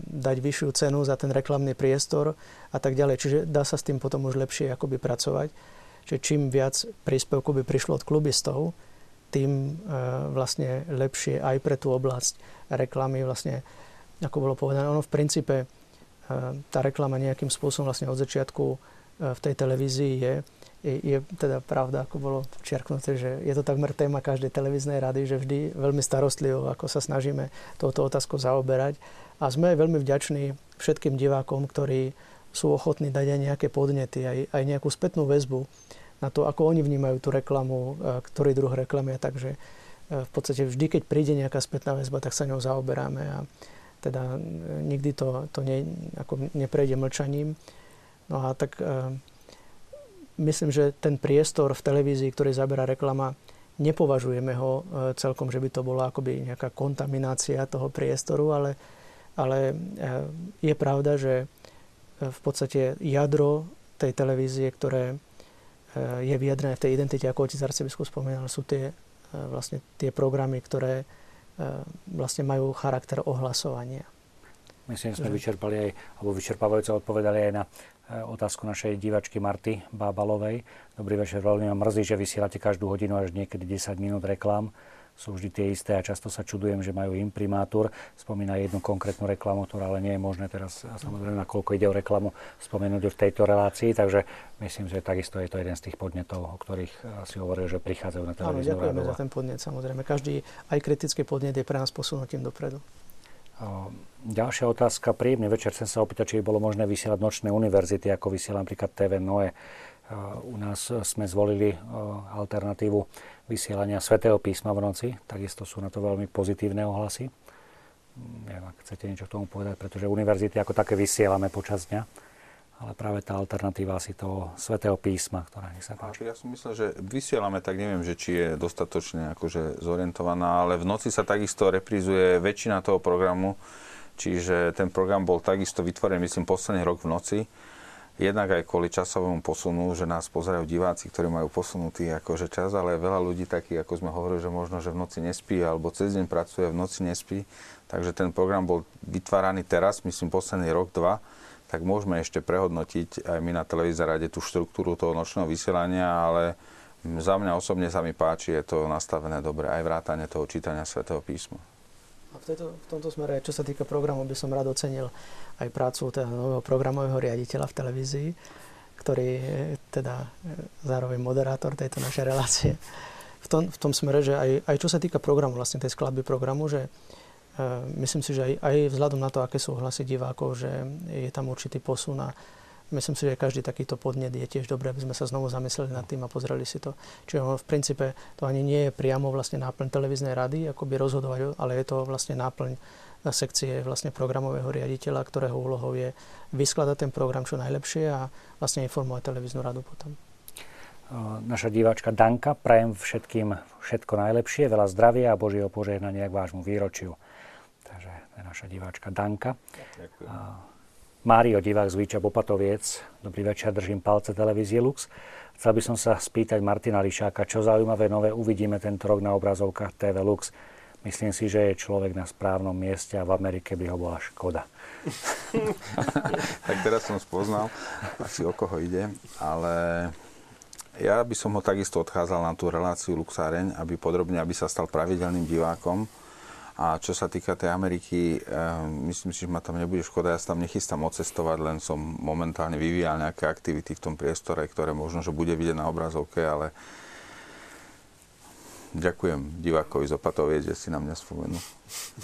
dať vyššiu cenu za ten reklamný priestor a tak ďalej. Čiže dá sa s tým potom už lepšie akoby pracovať. že čím viac príspevku by prišlo od klubistov, tým vlastne lepšie aj pre tú oblasť reklamy. Vlastne, ako bolo povedané, ono v princípe, tá reklama nejakým spôsobom vlastne od začiatku v tej televízii je teda pravda, ako bolo čiarknuté, že je to takmer téma každej televíznej rady, že vždy veľmi starostlivo, ako sa snažíme touto otázku zaoberať. A sme veľmi vďační všetkým divákom, ktorí sú ochotní dať aj nejaké podnety, aj nejakú spätnú väzbu na to, ako oni vnímajú tú reklamu, ktorý druh reklamy. Takže v podstate vždy, keď príde nejaká spätná väzba, tak sa ňou zaoberáme. A teda nikdy to neprejde mlčaním. No a tak myslím, že ten priestor v televízii, ktorý zaberá reklama, nepovažujeme ho celkom, že by to bola akoby nejaká kontaminácia toho priestoru, ale je pravda, že v podstate jadro tej televízie, ktoré je vyjadrené v tej identite, ako otec arcibiskup spomínal, sú tie programy, ktoré vlastne majú charakter ohlasovania. Myslím, že sme vyčerpali vyčerpávajúco odpovedali aj na otázku našej diváčky Marty Bábalovej. Dobrý večer, veľmi ma mrzí, že vysielate každú hodinu až niekedy 10 minút reklám. Sú vždy tie isté a často sa čudujem, že majú imprimátur. Spomína jednu konkrétnu reklamu, ktorá ale nie je možné teraz, samozrejme, nakoľko ide o reklamu, spomenúť už v tejto relácii. Takže myslím, že takisto je to jeden z tých podnetov, o ktorých si hovoril, že prichádzajú na televíziu. Áno, ďakujeme za ten podnet, samozrejme. Každý aj kritický podnet je pre nás posunutím dopredu. Ďalšia otázka. Príjemný večer. Chcem sa opýtať, či by bolo možné vysielať nočné univerzity, ako vysiela napríklad TV Noe. U nás sme zvolili alternatívu vysielania Svätého písma v noci. Takisto sú na to veľmi pozitívne ohlasy. Neviem, ak chcete niečo k tomu povedať, pretože univerzity ako také vysielame počas dňa. Ale práve tá alternatíva asi toho Svätého písma, ktorá nech sa páči. Ja som myslel, že vysielame, tak neviem, že či je dostatočne akože zorientovaná, ale v noci sa takisto reprízuje väčšina toho programu. Čiže ten program bol takisto vytvorený, myslím, posledný rok v noci. Jednak aj kvôli časovému posunu, že nás pozerajú diváci, ktorí majú posunutý akože čas, ale veľa ľudí takých, ako sme hovorili, že možno, že v noci nespí, alebo cez deň pracuje, v noci nespí. Takže ten program bol vytváraný teraz, myslím, posledný rok, dva. Tak môžeme ešte prehodnotiť aj my na televízii rade tú štruktúru toho nočného vysielania, ale za mňa osobne sa mi páči, je to nastavené dobre, aj vrátane toho čítania Svätého písma. A v tomto smere, čo sa týka programu, by som rád ocenil aj prácu teda nového programového riaditeľa v televízii, ktorý je teda zároveň moderátor tejto našej relácie. V tom smere, že aj čo sa týka programu, vlastne tej skladby programu, že myslím si, že aj vzhľadom na to, aké sú hlasy divákov, že je tam určitý posun a myslím si, že každý takýto podnet je tiež dobré, aby sme sa znovu zamysleli nad tým a pozreli si to. Čiže v princípe to ani nie je priamo vlastne náplň televíznej rady, akoby rozhodovať, ale je to vlastne náplň sekcie vlastne programového riaditeľa, ktorého úlohou je vyskladať ten program čo najlepšie a vlastne informovať televíznu radu potom. Naša diváčka Danka, prajem všetkým všetko najlepšie, veľa zdravia a Božieho požehnania k vášmu výročiu. Takže to je naša diváčka Danka. Ďakujem. Mário, divák z Výča Popatoviec. Dobrý večer, držím palce televízie Lux. Chcel by som sa spýtať Martina Lišáka, čo zaujímavé nové uvidíme tento rok na obrazovkách TV Lux. Myslím si, že je človek na správnom mieste a v Amerike by ho bola škoda. Tak teraz som spoznal, asi o koho ide, ale ja by som ho takisto odchádzal na tú reláciu Luxáreň, aby sa stal pravidelným divákom. A čo sa týka tej Ameriky, myslím si, že ma tam nebude škoda, ja sa tam nechystám odcestovať, len som momentálne vyvíjal nejaké aktivity v tom priestore, ktoré možno, že bude vidieť na obrazovke, ale ďakujem divákovi z Opatoviec, že si na mňa spomenul.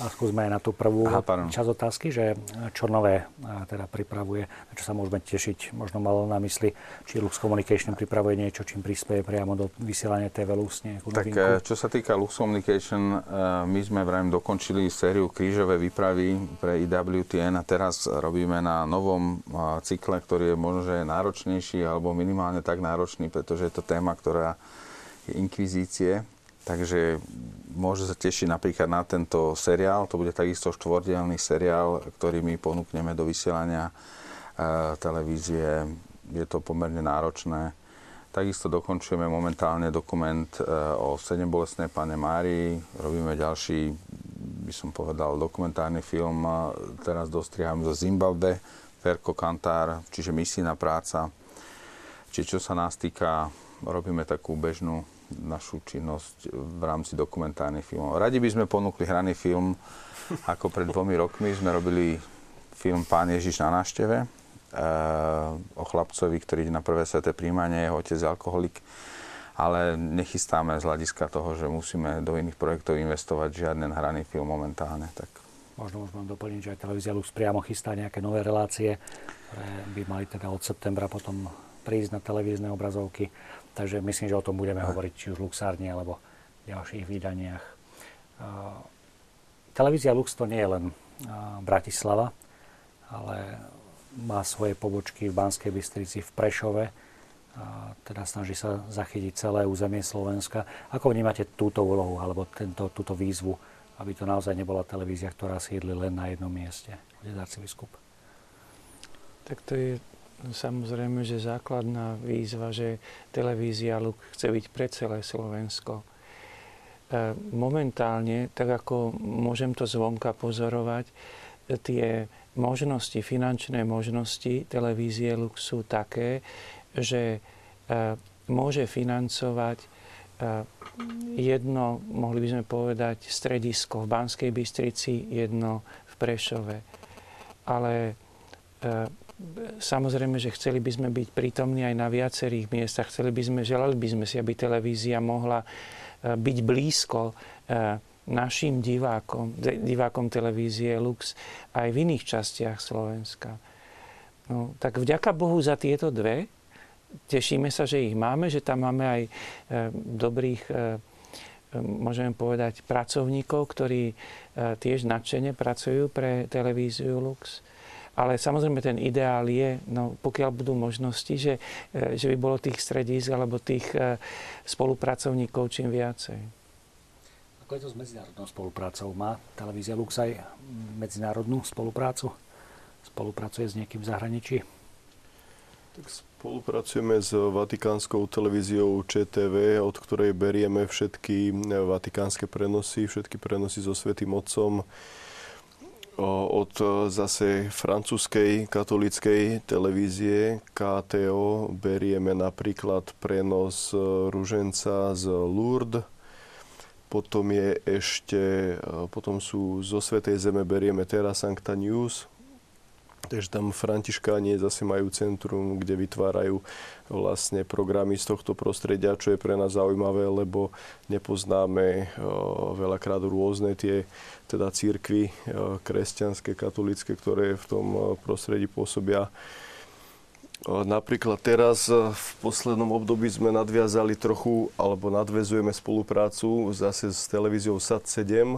A skúsme aj na tú prvú časť otázky, že čo nové teda pripravuje, na čo sa môžeme tešiť. Možno malo na mysli, či Lux Communication pripravuje niečo, čím prispieje priamo do vysielania TV Lux. Tak čo sa týka Lux Communication, my sme vrajím dokončili sériu Krížové výpravy pre IWTN a teraz robíme na novom cykle, ktorý je možno, že je náročnejší alebo minimálne tak náročný, pretože je to téma, ktorá je inkvizície. Takže môže sa tešiť napríklad na tento seriál. To bude takisto štvordielny seriál, ktorý my ponúkneme do vysielania televízie. Je to pomerne náročné. Takisto dokončujeme momentálne dokument o sedembolestnej Panne Márii. Robíme ďalší, by som povedal, dokumentárny film. Teraz dostriháme zo Zimbabwe, Ferko Kantár, čiže misijná práca. Čiže čo sa nás týka robíme takú bežnú našu činnosť v rámci dokumentárnych filmov. Radi by sme ponúkli hraný film, ako pred 2 rokmi sme robili film Pán Ježiš na návšteve o chlapcovi, ktorý ide na prvé sväté príjmanie, jeho otec je alkoholik, ale nechystáme z hľadiska toho, že musíme do iných projektov investovať žiaden hraný film momentálne. Tak. Možno už mám doplniť, že aj televízia Lux priamo chystá nejaké nové relácie, ktoré by mali teda od septembra potom prísť na televízne obrazovky. Takže myslím, že o tom budeme hovoriť, či už v Luxárni, alebo v ďalších vydaniach. Televízia Lux to nie je len Bratislava, ale má svoje pobočky v Banskej Bystrici, v Prešove. Teda snaží sa zachytiť celé územie Slovenska. Ako vnímate túto úlohu, alebo túto výzvu, aby to naozaj nebola televízia, ktorá sídli len na jednom mieste? Otec arcibiskup. Tak to je samozrejme, že základná výzva, že televízia Lux chce byť pre celé Slovensko. Momentálne, tak ako môžem to zvonka pozorovať, tie možnosti, finančné možnosti televízie Lux sú také, že môže financovať jedno, mohli by sme povedať, stredisko v Banskej Bystrici, jedno v Prešove. Ale samozrejme, že chceli by sme byť prítomní aj na viacerých miestach. Želali by sme si, aby televízia mohla byť blízko našim divákom televízie Lux aj v iných častiach Slovenska. No, tak vďaka Bohu za tieto dve. Tešíme sa, že ich máme, že tam máme aj dobrých, môžeme povedať, pracovníkov, ktorí tiež nadšene pracujú pre televíziu Lux. Ale samozrejme ten ideál je, no, pokiaľ budú možnosti, že by bolo tých stredísk alebo tých spolupracovníkov čím viacej. Ako je to s medzinárodnou spoluprácou? Má televízia Lux aj medzinárodnú spoluprácu? Spolupracuje s niekým v zahraničí? Tak spolupracujeme s Vatikánskou televíziou ČTV, od ktorej berieme všetky vatikánske prenosy, všetky prenosy so Svätým Otcom. Od zase francúzskej katolíckej televízie KTO berieme napríklad prenos ruženca z Lourdes. Potom sú zo Svätej Zeme berieme Terra Sancta News. Takže tam františkáni zase majú centrum, kde vytvárajú vlastne programy z tohto prostredia, čo je pre nás zaujímavé, lebo nepoznáme veľakrát rôzne tie teda cirkvi kresťanské, katolícke, ktoré v tom prostredí pôsobia. Napríklad teraz v poslednom období sme nadviazali nadväzujeme spoluprácu zase s televíziou SAT7,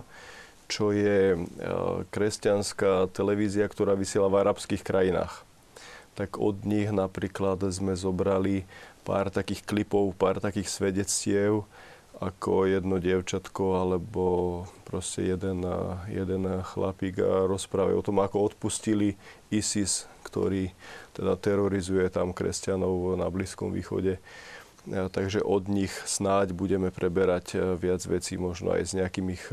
čo je kresťanská televízia, ktorá vysiela v arabských krajinách. Tak od nich napríklad sme zobrali pár takých klipov, pár takých svedectiev, ako jedno dievčatko alebo proste jeden chlapík rozprávajú o tom, ako odpustili ISIS, ktorý teda terorizuje tam kresťanov na Blízkom východe. Takže od nich snáď budeme preberať viac vecí, možno aj s nejakým ich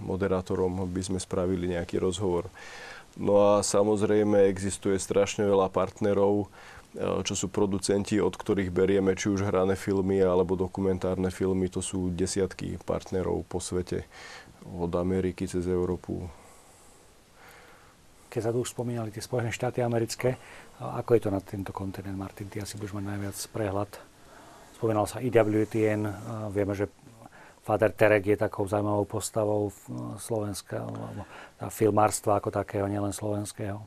moderátorom by sme spravili nejaký rozhovor. No a samozrejme existuje strašne veľa partnerov, čo sú producenti, od ktorých berieme či už hrané filmy alebo dokumentárne filmy. To sú desiatky partnerov po svete, od Ameriky cez Európu. Keď sa tu už spomínali tie Spojené štáty americké, ako je to na tento kontinent, Martin? Ty asi budeš mať najviac prehľad. Spomínal sa IWTN, vieme, že Fader Terek je takou zaujímavou postavou slovenského filmárstva ako takého, nielen slovenského.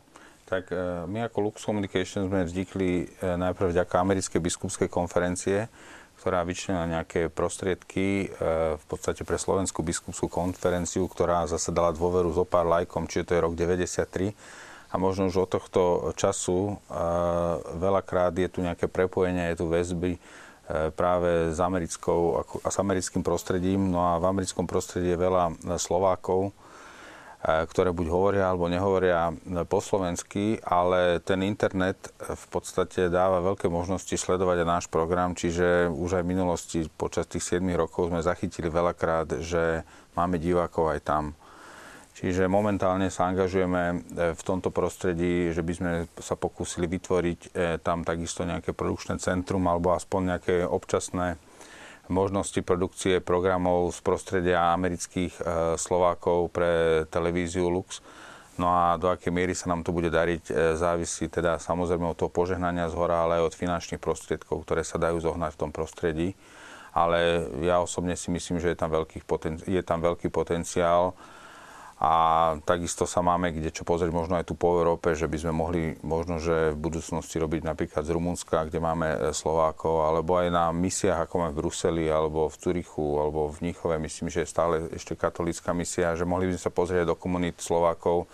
Tak my ako Lux Communications sme vznikli najprv vďaka Americkej biskupskej konferencie, ktorá vyčlenila nejaké prostriedky v podstate pre Slovenskú biskupskú konferenciu, ktorá zase dala dôveru zo pár lajkom, čiže to je rok 93. A možno už od tohto času veľakrát je tu nejaké prepojenie, je tu väzby práve s americkým prostredím. No a v americkom prostredí je veľa Slovákov, ktoré buď hovoria, alebo nehovoria po slovensky, ale ten internet v podstate dáva veľké možnosti sledovať aj náš program, čiže už aj v minulosti počas tých 7 rokov sme zachytili veľakrát, že máme divákov aj tam. Čiže momentálne sa angažujeme v tomto prostredí, že by sme sa pokúsili vytvoriť tam takisto nejaké produkčné centrum alebo aspoň nejaké občasné možnosti produkcie programov z prostredia amerických Slovákov pre televíziu Lux. No a do akej miery sa nám to bude dariť, závisí teda samozrejme od toho požehnania zhora, ale aj od finančných prostriedkov, ktoré sa dajú zohnať v tom prostredí. Ale ja osobne si myslím, že je tam veľký potenciál. A takisto sa máme kde čo pozrieť možno aj tu po Európe, že by sme mohli možno, že v budúcnosti robiť napríklad z Rumunska, kde máme Slovákov, alebo aj na misiách, ako máme v Bruseli, alebo v Zürichu, alebo v Mníchove. Myslím, že je stále ešte katolícka misia, že mohli by sme sa pozrieť do komunít Slovákov,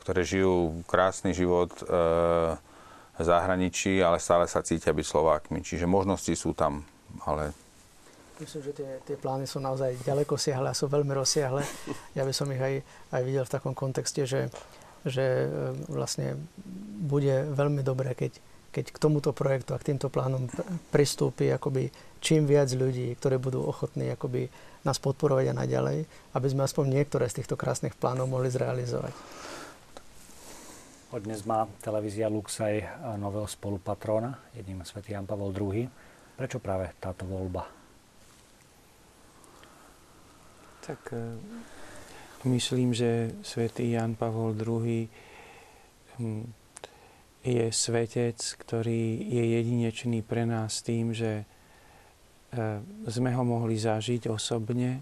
ktoré žijú krásny život v zahraničí, ale stále sa cítia byť Slovákmi. Čiže možnosti sú tam, ale... Myslím, že tie plány sú naozaj ďaleko siahle a sú veľmi rozsiahle. Ja by som ich aj videl v takom kontexte, že vlastne bude veľmi dobré, keď k tomuto projektu a k týmto plánom pristúpi akoby čím viac ľudí, ktorí budú ochotní akoby nás podporovať a naďalej, aby sme aspoň niektoré z týchto krásnych plánov mohli zrealizovať. Od dnes má televízia Lux aj nového spolupatróna, jedným svätý Ján Pavol II. Prečo práve táto voľba? Tak myslím, že svätý Ján Pavol II je svetec, ktorý je jedinečný pre nás tým, že sme ho mohli zažiť osobne,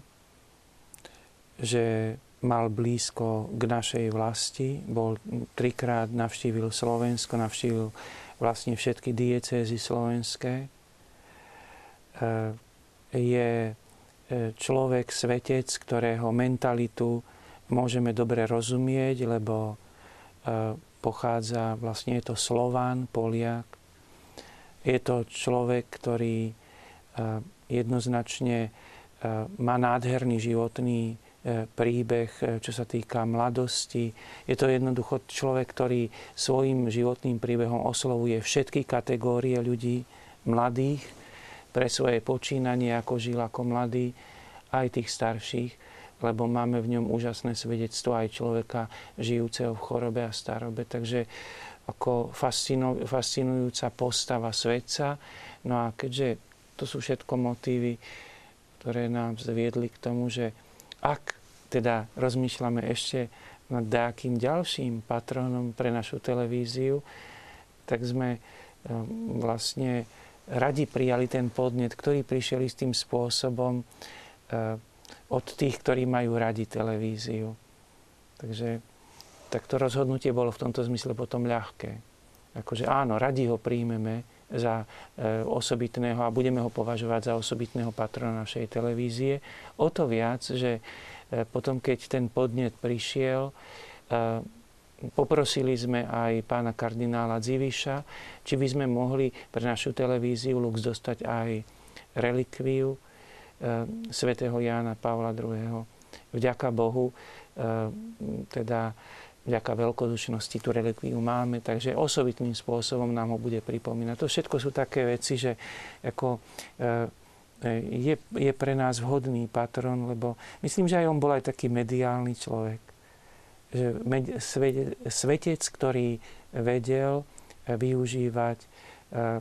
že mal blízko k našej vlasti, bol trikrát, navštívil Slovensko, navštívil vlastne všetky diecézy slovenské. Je človek, svetec, ktorého mentalitu môžeme dobre rozumieť, lebo pochádza, vlastne je to Slován, Poliak. Je to človek, ktorý jednoznačne má nádherný životný príbeh, čo sa týka mladosti. Je to jednoducho človek, ktorý svojim životným príbehom oslovuje všetky kategórie ľudí, mladých, pre svoje počínanie, ako žil ako mladý, aj tých starších, lebo máme v ňom úžasné svedectvo aj človeka žijúceho v chorobe a starobe. Takže ako fascinujúca postava svetca. No a keďže to sú všetko motívy, ktoré nám viedli k tomu, že ak teda rozmýšľame ešte nad nejakým ďalším patronom pre našu televíziu, tak sme vlastne radi prijali ten podnet, ktorý prišiel istým spôsobom od tých, ktorí majú radi televíziu. Takže takto rozhodnutie bolo v tomto zmysle potom ľahké. Akože áno, radi ho príjmeme za osobitného a budeme ho považovať za osobitného patrona našej televízie. O to viac, že potom, keď ten podnet prišiel, poprosili sme aj pána kardinála Dziviša, či by sme mohli pre našu televíziu Lux dostať aj relikviu svätého Jána Pavla II. Vďaka Bohu, teda vďaka veľkodušnosti tú relikviu máme, takže osobitným spôsobom nám ho bude pripomínať. To všetko sú také veci, že ako je pre nás vhodný patron, lebo myslím, že aj on bol aj taký mediálny človek. Svetec, ktorý vedel využívať,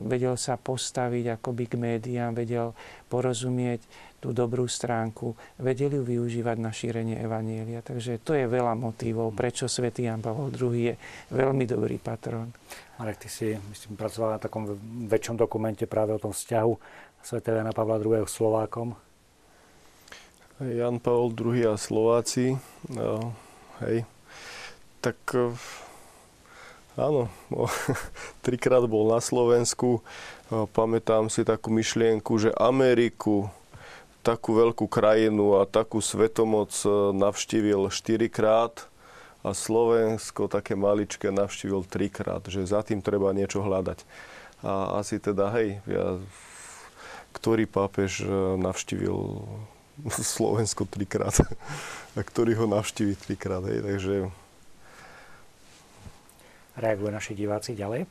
vedel sa postaviť akoby k médiám, vedel porozumieť tú dobrú stránku, vedel ju využívať na šírenie evanjelia. Takže to je veľa motívov, prečo svätý Ján Pavol II je veľmi dobrý patron. Marek, ty si, myslím, pracoval na takom väčšom dokumente práve o tom vzťahu svätého Jána Pavla II s Slovákom. Ján Pavol II a Slováci, no, hej. Tak áno, trikrát bol na Slovensku. Pamätám si takú myšlienku, že Ameriku, takú veľkú krajinu a takú svetomoc navštívil 4-krát a Slovensko také maličké navštívil 3-krát, že za tým treba niečo hľadať. A asi teda, hej, ktorý pápež navštívil Slovensko 3-krát a ktorý ho navštíví 3-krát, hej, takže... Reagujú naši diváci ďalej.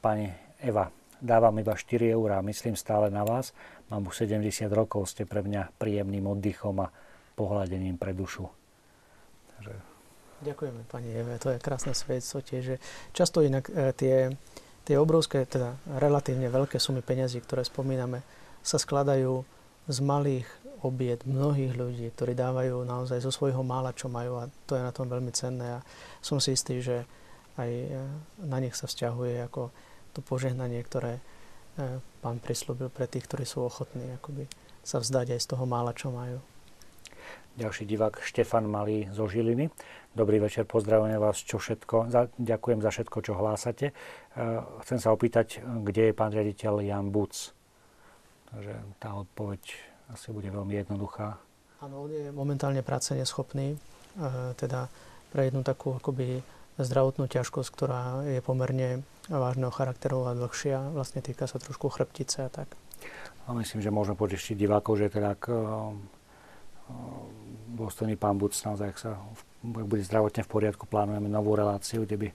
Pani Eva, dávam iba 4 €, myslím stále na vás. Mám už 70 rokov, ste pre mňa príjemným oddychom a pohľadením pre dušu. Takže... Ďakujeme, pani Eve, to je krásne svedectvo tiež, že často inak tie obrovské, teda relatívne veľké sumy peňazí, ktoré spomíname, sa skladajú z malých obiet mnohých ľudí, ktorí dávajú naozaj zo svojho mála, čo majú, a to je na tom veľmi cenné. A som si istý, že aj na nich sa vzťahuje ako to požehnanie, ktoré Pán prisľúbil pre tých, ktorí sú ochotní akoby sa vzdať aj z toho mála, čo majú. Ďalší divák Štefan Malý zo Žiliny. Dobrý večer, pozdravujeme vás, ďakujem za všetko, čo hlásate. Chcem sa opýtať, kde je pán riaditeľ Jan Buc? Takže tá odpoveď asi bude veľmi jednoduchá. Áno, on je momentálne práce neschopný, teda pre jednu takú akoby zdravotnú ťažkosť, ktorá je pomerne vážneho charakteru a dlhšia, vlastne týka sa trošku chrbtice a tak. A myslím, že môžeme potešiť divákov, že teda dôstojný pán Buc, naozaj, ak bude zdravotne v poriadku, plánujeme novú reláciu, kde by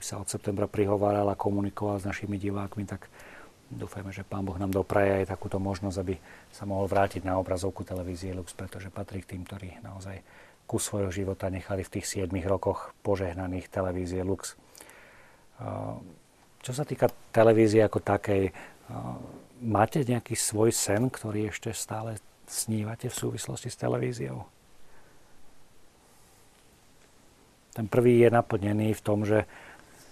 sa od septembra prihováral a komunikoval s našimi divákmi, tak dúfajme, že pán Boh nám dopraje aj takúto možnosť, aby sa mohol vrátiť na obrazovku televízie Lux, pretože patrí k tým, ktorí naozaj kus svojho života nechali v tých 7 rokoch požehnaných televízie Lux. Čo sa týka televízie ako takej, máte nejaký svoj sen, ktorý ešte stále snívate v súvislosti s televíziou? Ten prvý je naplnený v tom, že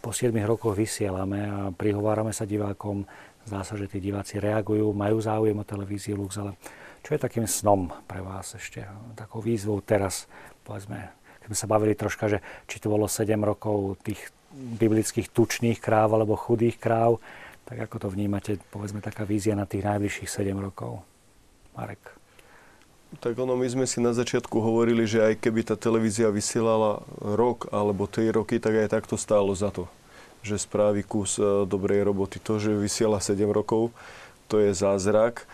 po 7 rokoch vysielame a prihovárame sa divákom. Zdá sa, že tí diváci reagujú, majú záujem o televíziu Lux, ale čo je takým snom pre vás ešte? Takou výzvou teraz, povedzme, keď sme sa bavili troška, že či to bolo 7 rokov tých biblických tučných kráv alebo chudých kráv, tak ako to vnímate, povedzme, taká vízia na tých najbližších 7 rokov? Marek. Tak ono, my sme si na začiatku hovorili, že aj keby tá televízia vysielala rok alebo 3 roky, tak aj takto stálo za to, že spraví kus dobrej roboty. To, že vysiela 7 rokov, to je zázrak.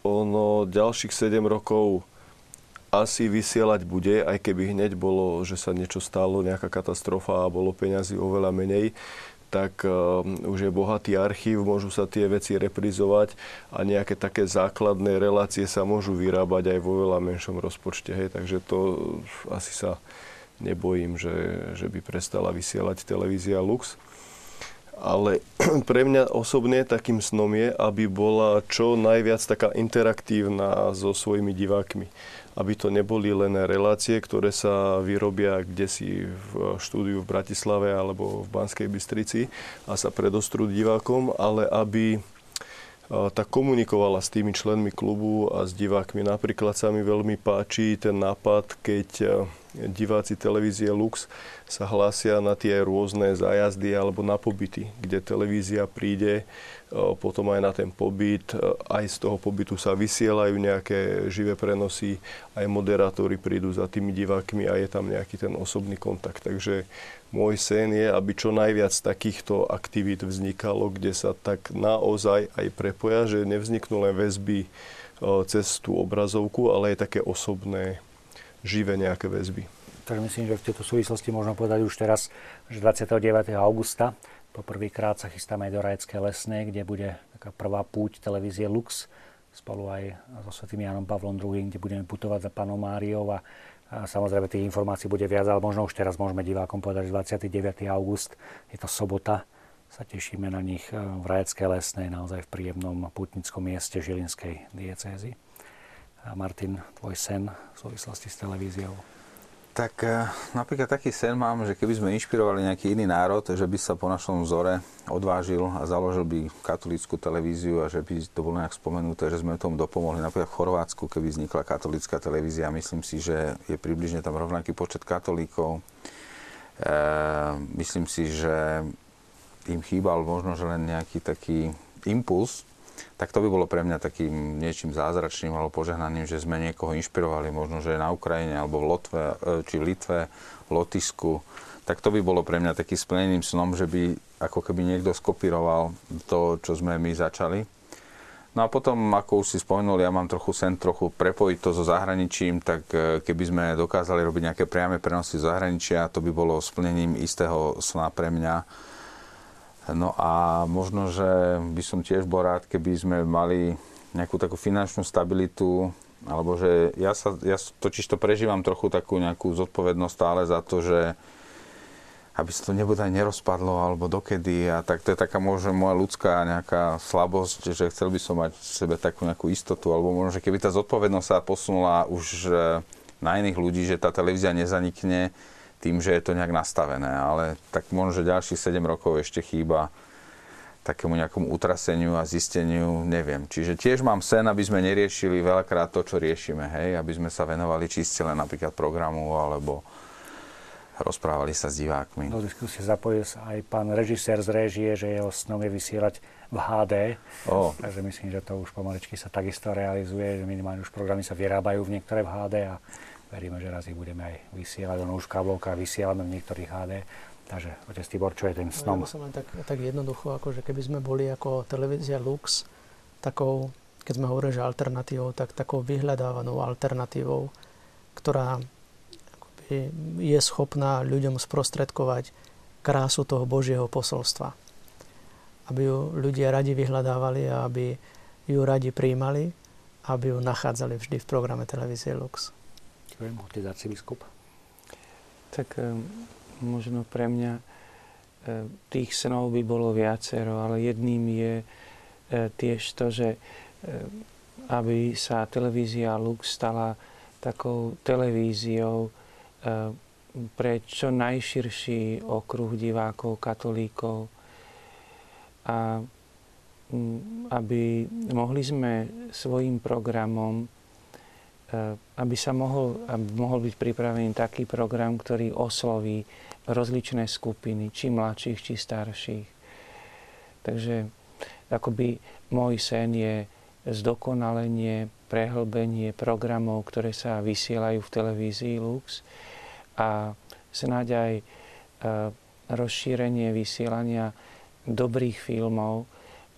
Ono ďalších 7 rokov asi vysielať bude, aj keby hneď bolo, že sa niečo stalo, nejaká katastrofa a bolo peňazí oveľa menej, tak už je bohatý archív, môžu sa tie veci reprizovať a nejaké také základné relácie sa môžu vyrábať aj vo veľa menšom rozpočte. Hej. Takže to asi sa nebojím, že by prestala vysielať televízia Lux. Ale pre mňa osobne takým snom je, aby bola čo najviac taká interaktívna so svojimi divákmi. Aby to neboli len relácie, ktoré sa vyrobia kdesi v štúdiu v Bratislave alebo v Banskej Bystrici a sa predostrú divákom, ale aby tak komunikovala s tými členmi klubu a s divákmi. Napríklad sa mi veľmi páči ten nápad, keď diváci televízie Lux sa hlásia na tie rôzne zájazdy alebo na pobyty, kde televízia príde, potom aj na ten pobyt, aj z toho pobytu sa vysielajú nejaké živé prenosy, aj moderátori prídu za tými divákmi a je tam nejaký ten osobný kontakt. Takže môj sen je, aby čo najviac takýchto aktivít vznikalo, kde sa tak naozaj aj prepoja, že nevzniknú len väzby cez tú obrazovku, ale aj také osobné živé nejaké väzby. Takže myslím, že v tejto súvislosti možno povedať už teraz, že 29. augusta poprvýkrát sa chystáme aj do Rajeckej Lesnej, kde bude taká prvá púť televízie Lux spolu aj so svätým Jánom Pavlom II, kde budeme putovať za Pannou Máriou a samozrejme tých informácií bude viac, ale možno už teraz môžeme divákom povedať, že 29. august, je to sobota, sa tešíme na nich v Rajeckej Lesnej, naozaj v príjemnom pútnickom mieste Žilinskej diecézy. A Martin, tvoj sen v súvislosti s televíziou? Tak napríklad taký sen mám, že keby sme inšpirovali nejaký iný národ, že by sa po našom vzore odvážil a založil by katolícku televíziu a že by to bolo nejak spomenuté, že sme tomu dopomohli. Napríklad v Chorvátsku, keby vznikla katolícka televízia, myslím si, že je približne tam rovnaký počet katolíkov. Myslím si, že im chýbal možno že len nejaký taký impuls. Tak to by bolo pre mňa takým niečím zázračným alebo požehnaním, že sme niekoho inšpirovali, možno, že na Ukrajine, alebo v Lotve, či Litve, Lotyšsku. Tak to by bolo pre mňa takým splneným snom, že by ako keby niekto skopíroval to, čo sme my začali. No a potom, ako už si spomenul, ja mám trochu sen trochu prepojiť to so zahraničím, tak keby sme dokázali robiť nejaké priame prenosy z zahraničia, to by bolo splnením istého sna pre mňa. No a možno, že by som tiež bol rád, keby sme mali nejakú takú finančnú stabilitu Alebo že ja totiž to prežívam trochu takú nejakú zodpovednosť stále za to, že aby sa to nebodaj nerozpadlo, alebo dokedy. A tak to je taká možno moja ľudská nejaká slabosť, že chcel by som mať v sebe takú nejakú istotu. Alebo možno, že keby tá zodpovednosť sa posunula už na iných ľudí, že tá televízia nezanikne tým, že je to nejak nastavené. Ale tak možno, že ďalších 7 rokov ešte chýba takému nejakomu utraseniu a zisteniu, neviem. Čiže tiež mám sen, aby sme neriešili veľakrát to, čo riešime, hej? Aby sme sa venovali čiste len napríklad programu, alebo rozprávali sa s divákmi. Do diskusie zapojil sa aj pán režisér z réžie, že jeho snom je vysielať v HD. Oh. Takže myslím, že to už pomaličky sa takisto realizuje, že minimálne už programy sa vyrábajú v niektoré v HD a veríme, že raz ich budeme aj vysielať. Ono už kablovka vysielame v niektorých HD. Takže, otec Tibor, čo je ten snom? Ja som len tak jednoducho, akože keby sme boli ako televízia Lux, takou, keď sme hovorili, že alternatívou, tak takou vyhľadávanou alternatívou, ktorá akoby je schopná ľuďom sprostredkovať krásu toho Božieho posolstva. Aby ju ľudia radi vyhľadávali a aby ju radi prijímali, aby ju nachádzali vždy v programe televízie Lux. Ďakujem, otec arcibiskup. Tak... Možno pre mňa tých snov by bolo viacero, ale jedným je tiež to, že aby sa televízia Lux stala takou televíziou pre čo najširší okruh divákov, katolíkov. A aby mohli sme svojim programom, aby mohol byť pripravený taký program, ktorý osloví rozličné skupiny, či mladších, či starších. Takže akoby môj sen je zdokonalenie, prehlbenie programov, ktoré sa vysielajú v televízii Lux a snáď aj rozšírenie vysielania dobrých filmov,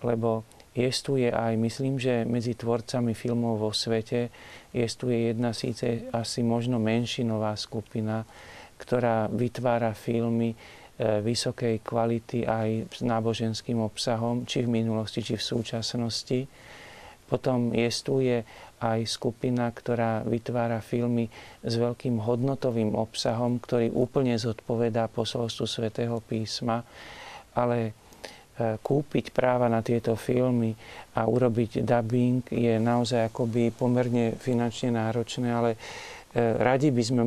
lebo jestuje aj, myslím, že medzi tvorcami filmov vo svete jestuje jedna síce asi možno menšinová skupina, ktorá vytvára filmy vysokej kvality aj s náboženským obsahom, či v minulosti, či v súčasnosti. Potom jestuje aj skupina, ktorá vytvára filmy s veľkým hodnotovým obsahom, ktorý úplne zodpovedá posolstvu Svätého písma, ale kúpiť práva na tieto filmy a urobiť dubbing je naozaj akoby pomerne finančne náročné, ale radi by sme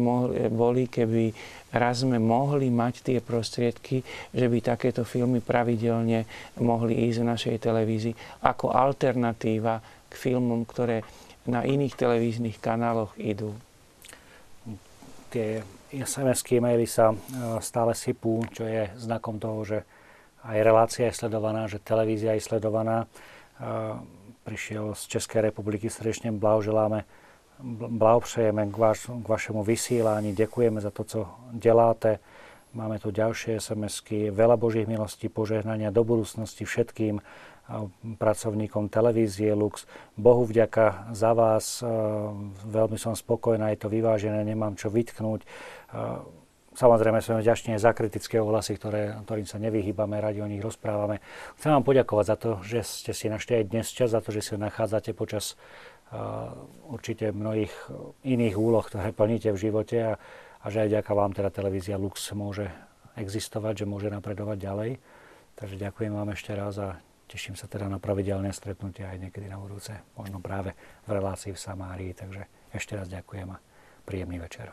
boli, keby raz sme mohli mať tie prostriedky, že by takéto filmy pravidelne mohli ísť v našej televízii ako alternatíva k filmom, ktoré na iných televíznych kanáloch idú. Tie SMS-ky, maily sa stále sypú, čo je znakom toho, že aj relácia je sledovaná, že televízia je sledovaná. Prišiel z Českej republiky, srdečne blahopřejeme k vašemu vysílání, děkujeme za to, co děláte. Máme tu ďalšie SMS-ky. Veľa Božích milostí, požehnania do budúcnosti všetkým pracovníkom televízie Lux. Bohu vďaka za vás. Veľmi som spokojná, je to vyvážené, nemám čo vytknúť. Samozrejme, sme vďační za kritické ohlasy, ktorým sa nevyhýbame, radi o nich rozprávame. Chcem vám poďakovať za to, že ste si našli aj dnes čas, za to, že si ho nachádzate počas určite mnohých iných úloh, ktoré plníte v živote a že aj vďaka vám teda televízia Lux môže existovať, že môže napredovať ďalej. Takže ďakujem vám ešte raz a teším sa teda na pravidelné stretnutia aj niekedy na budúce, možno práve v relácii v Samárii. Takže ešte raz ďakujem a príjemný večer.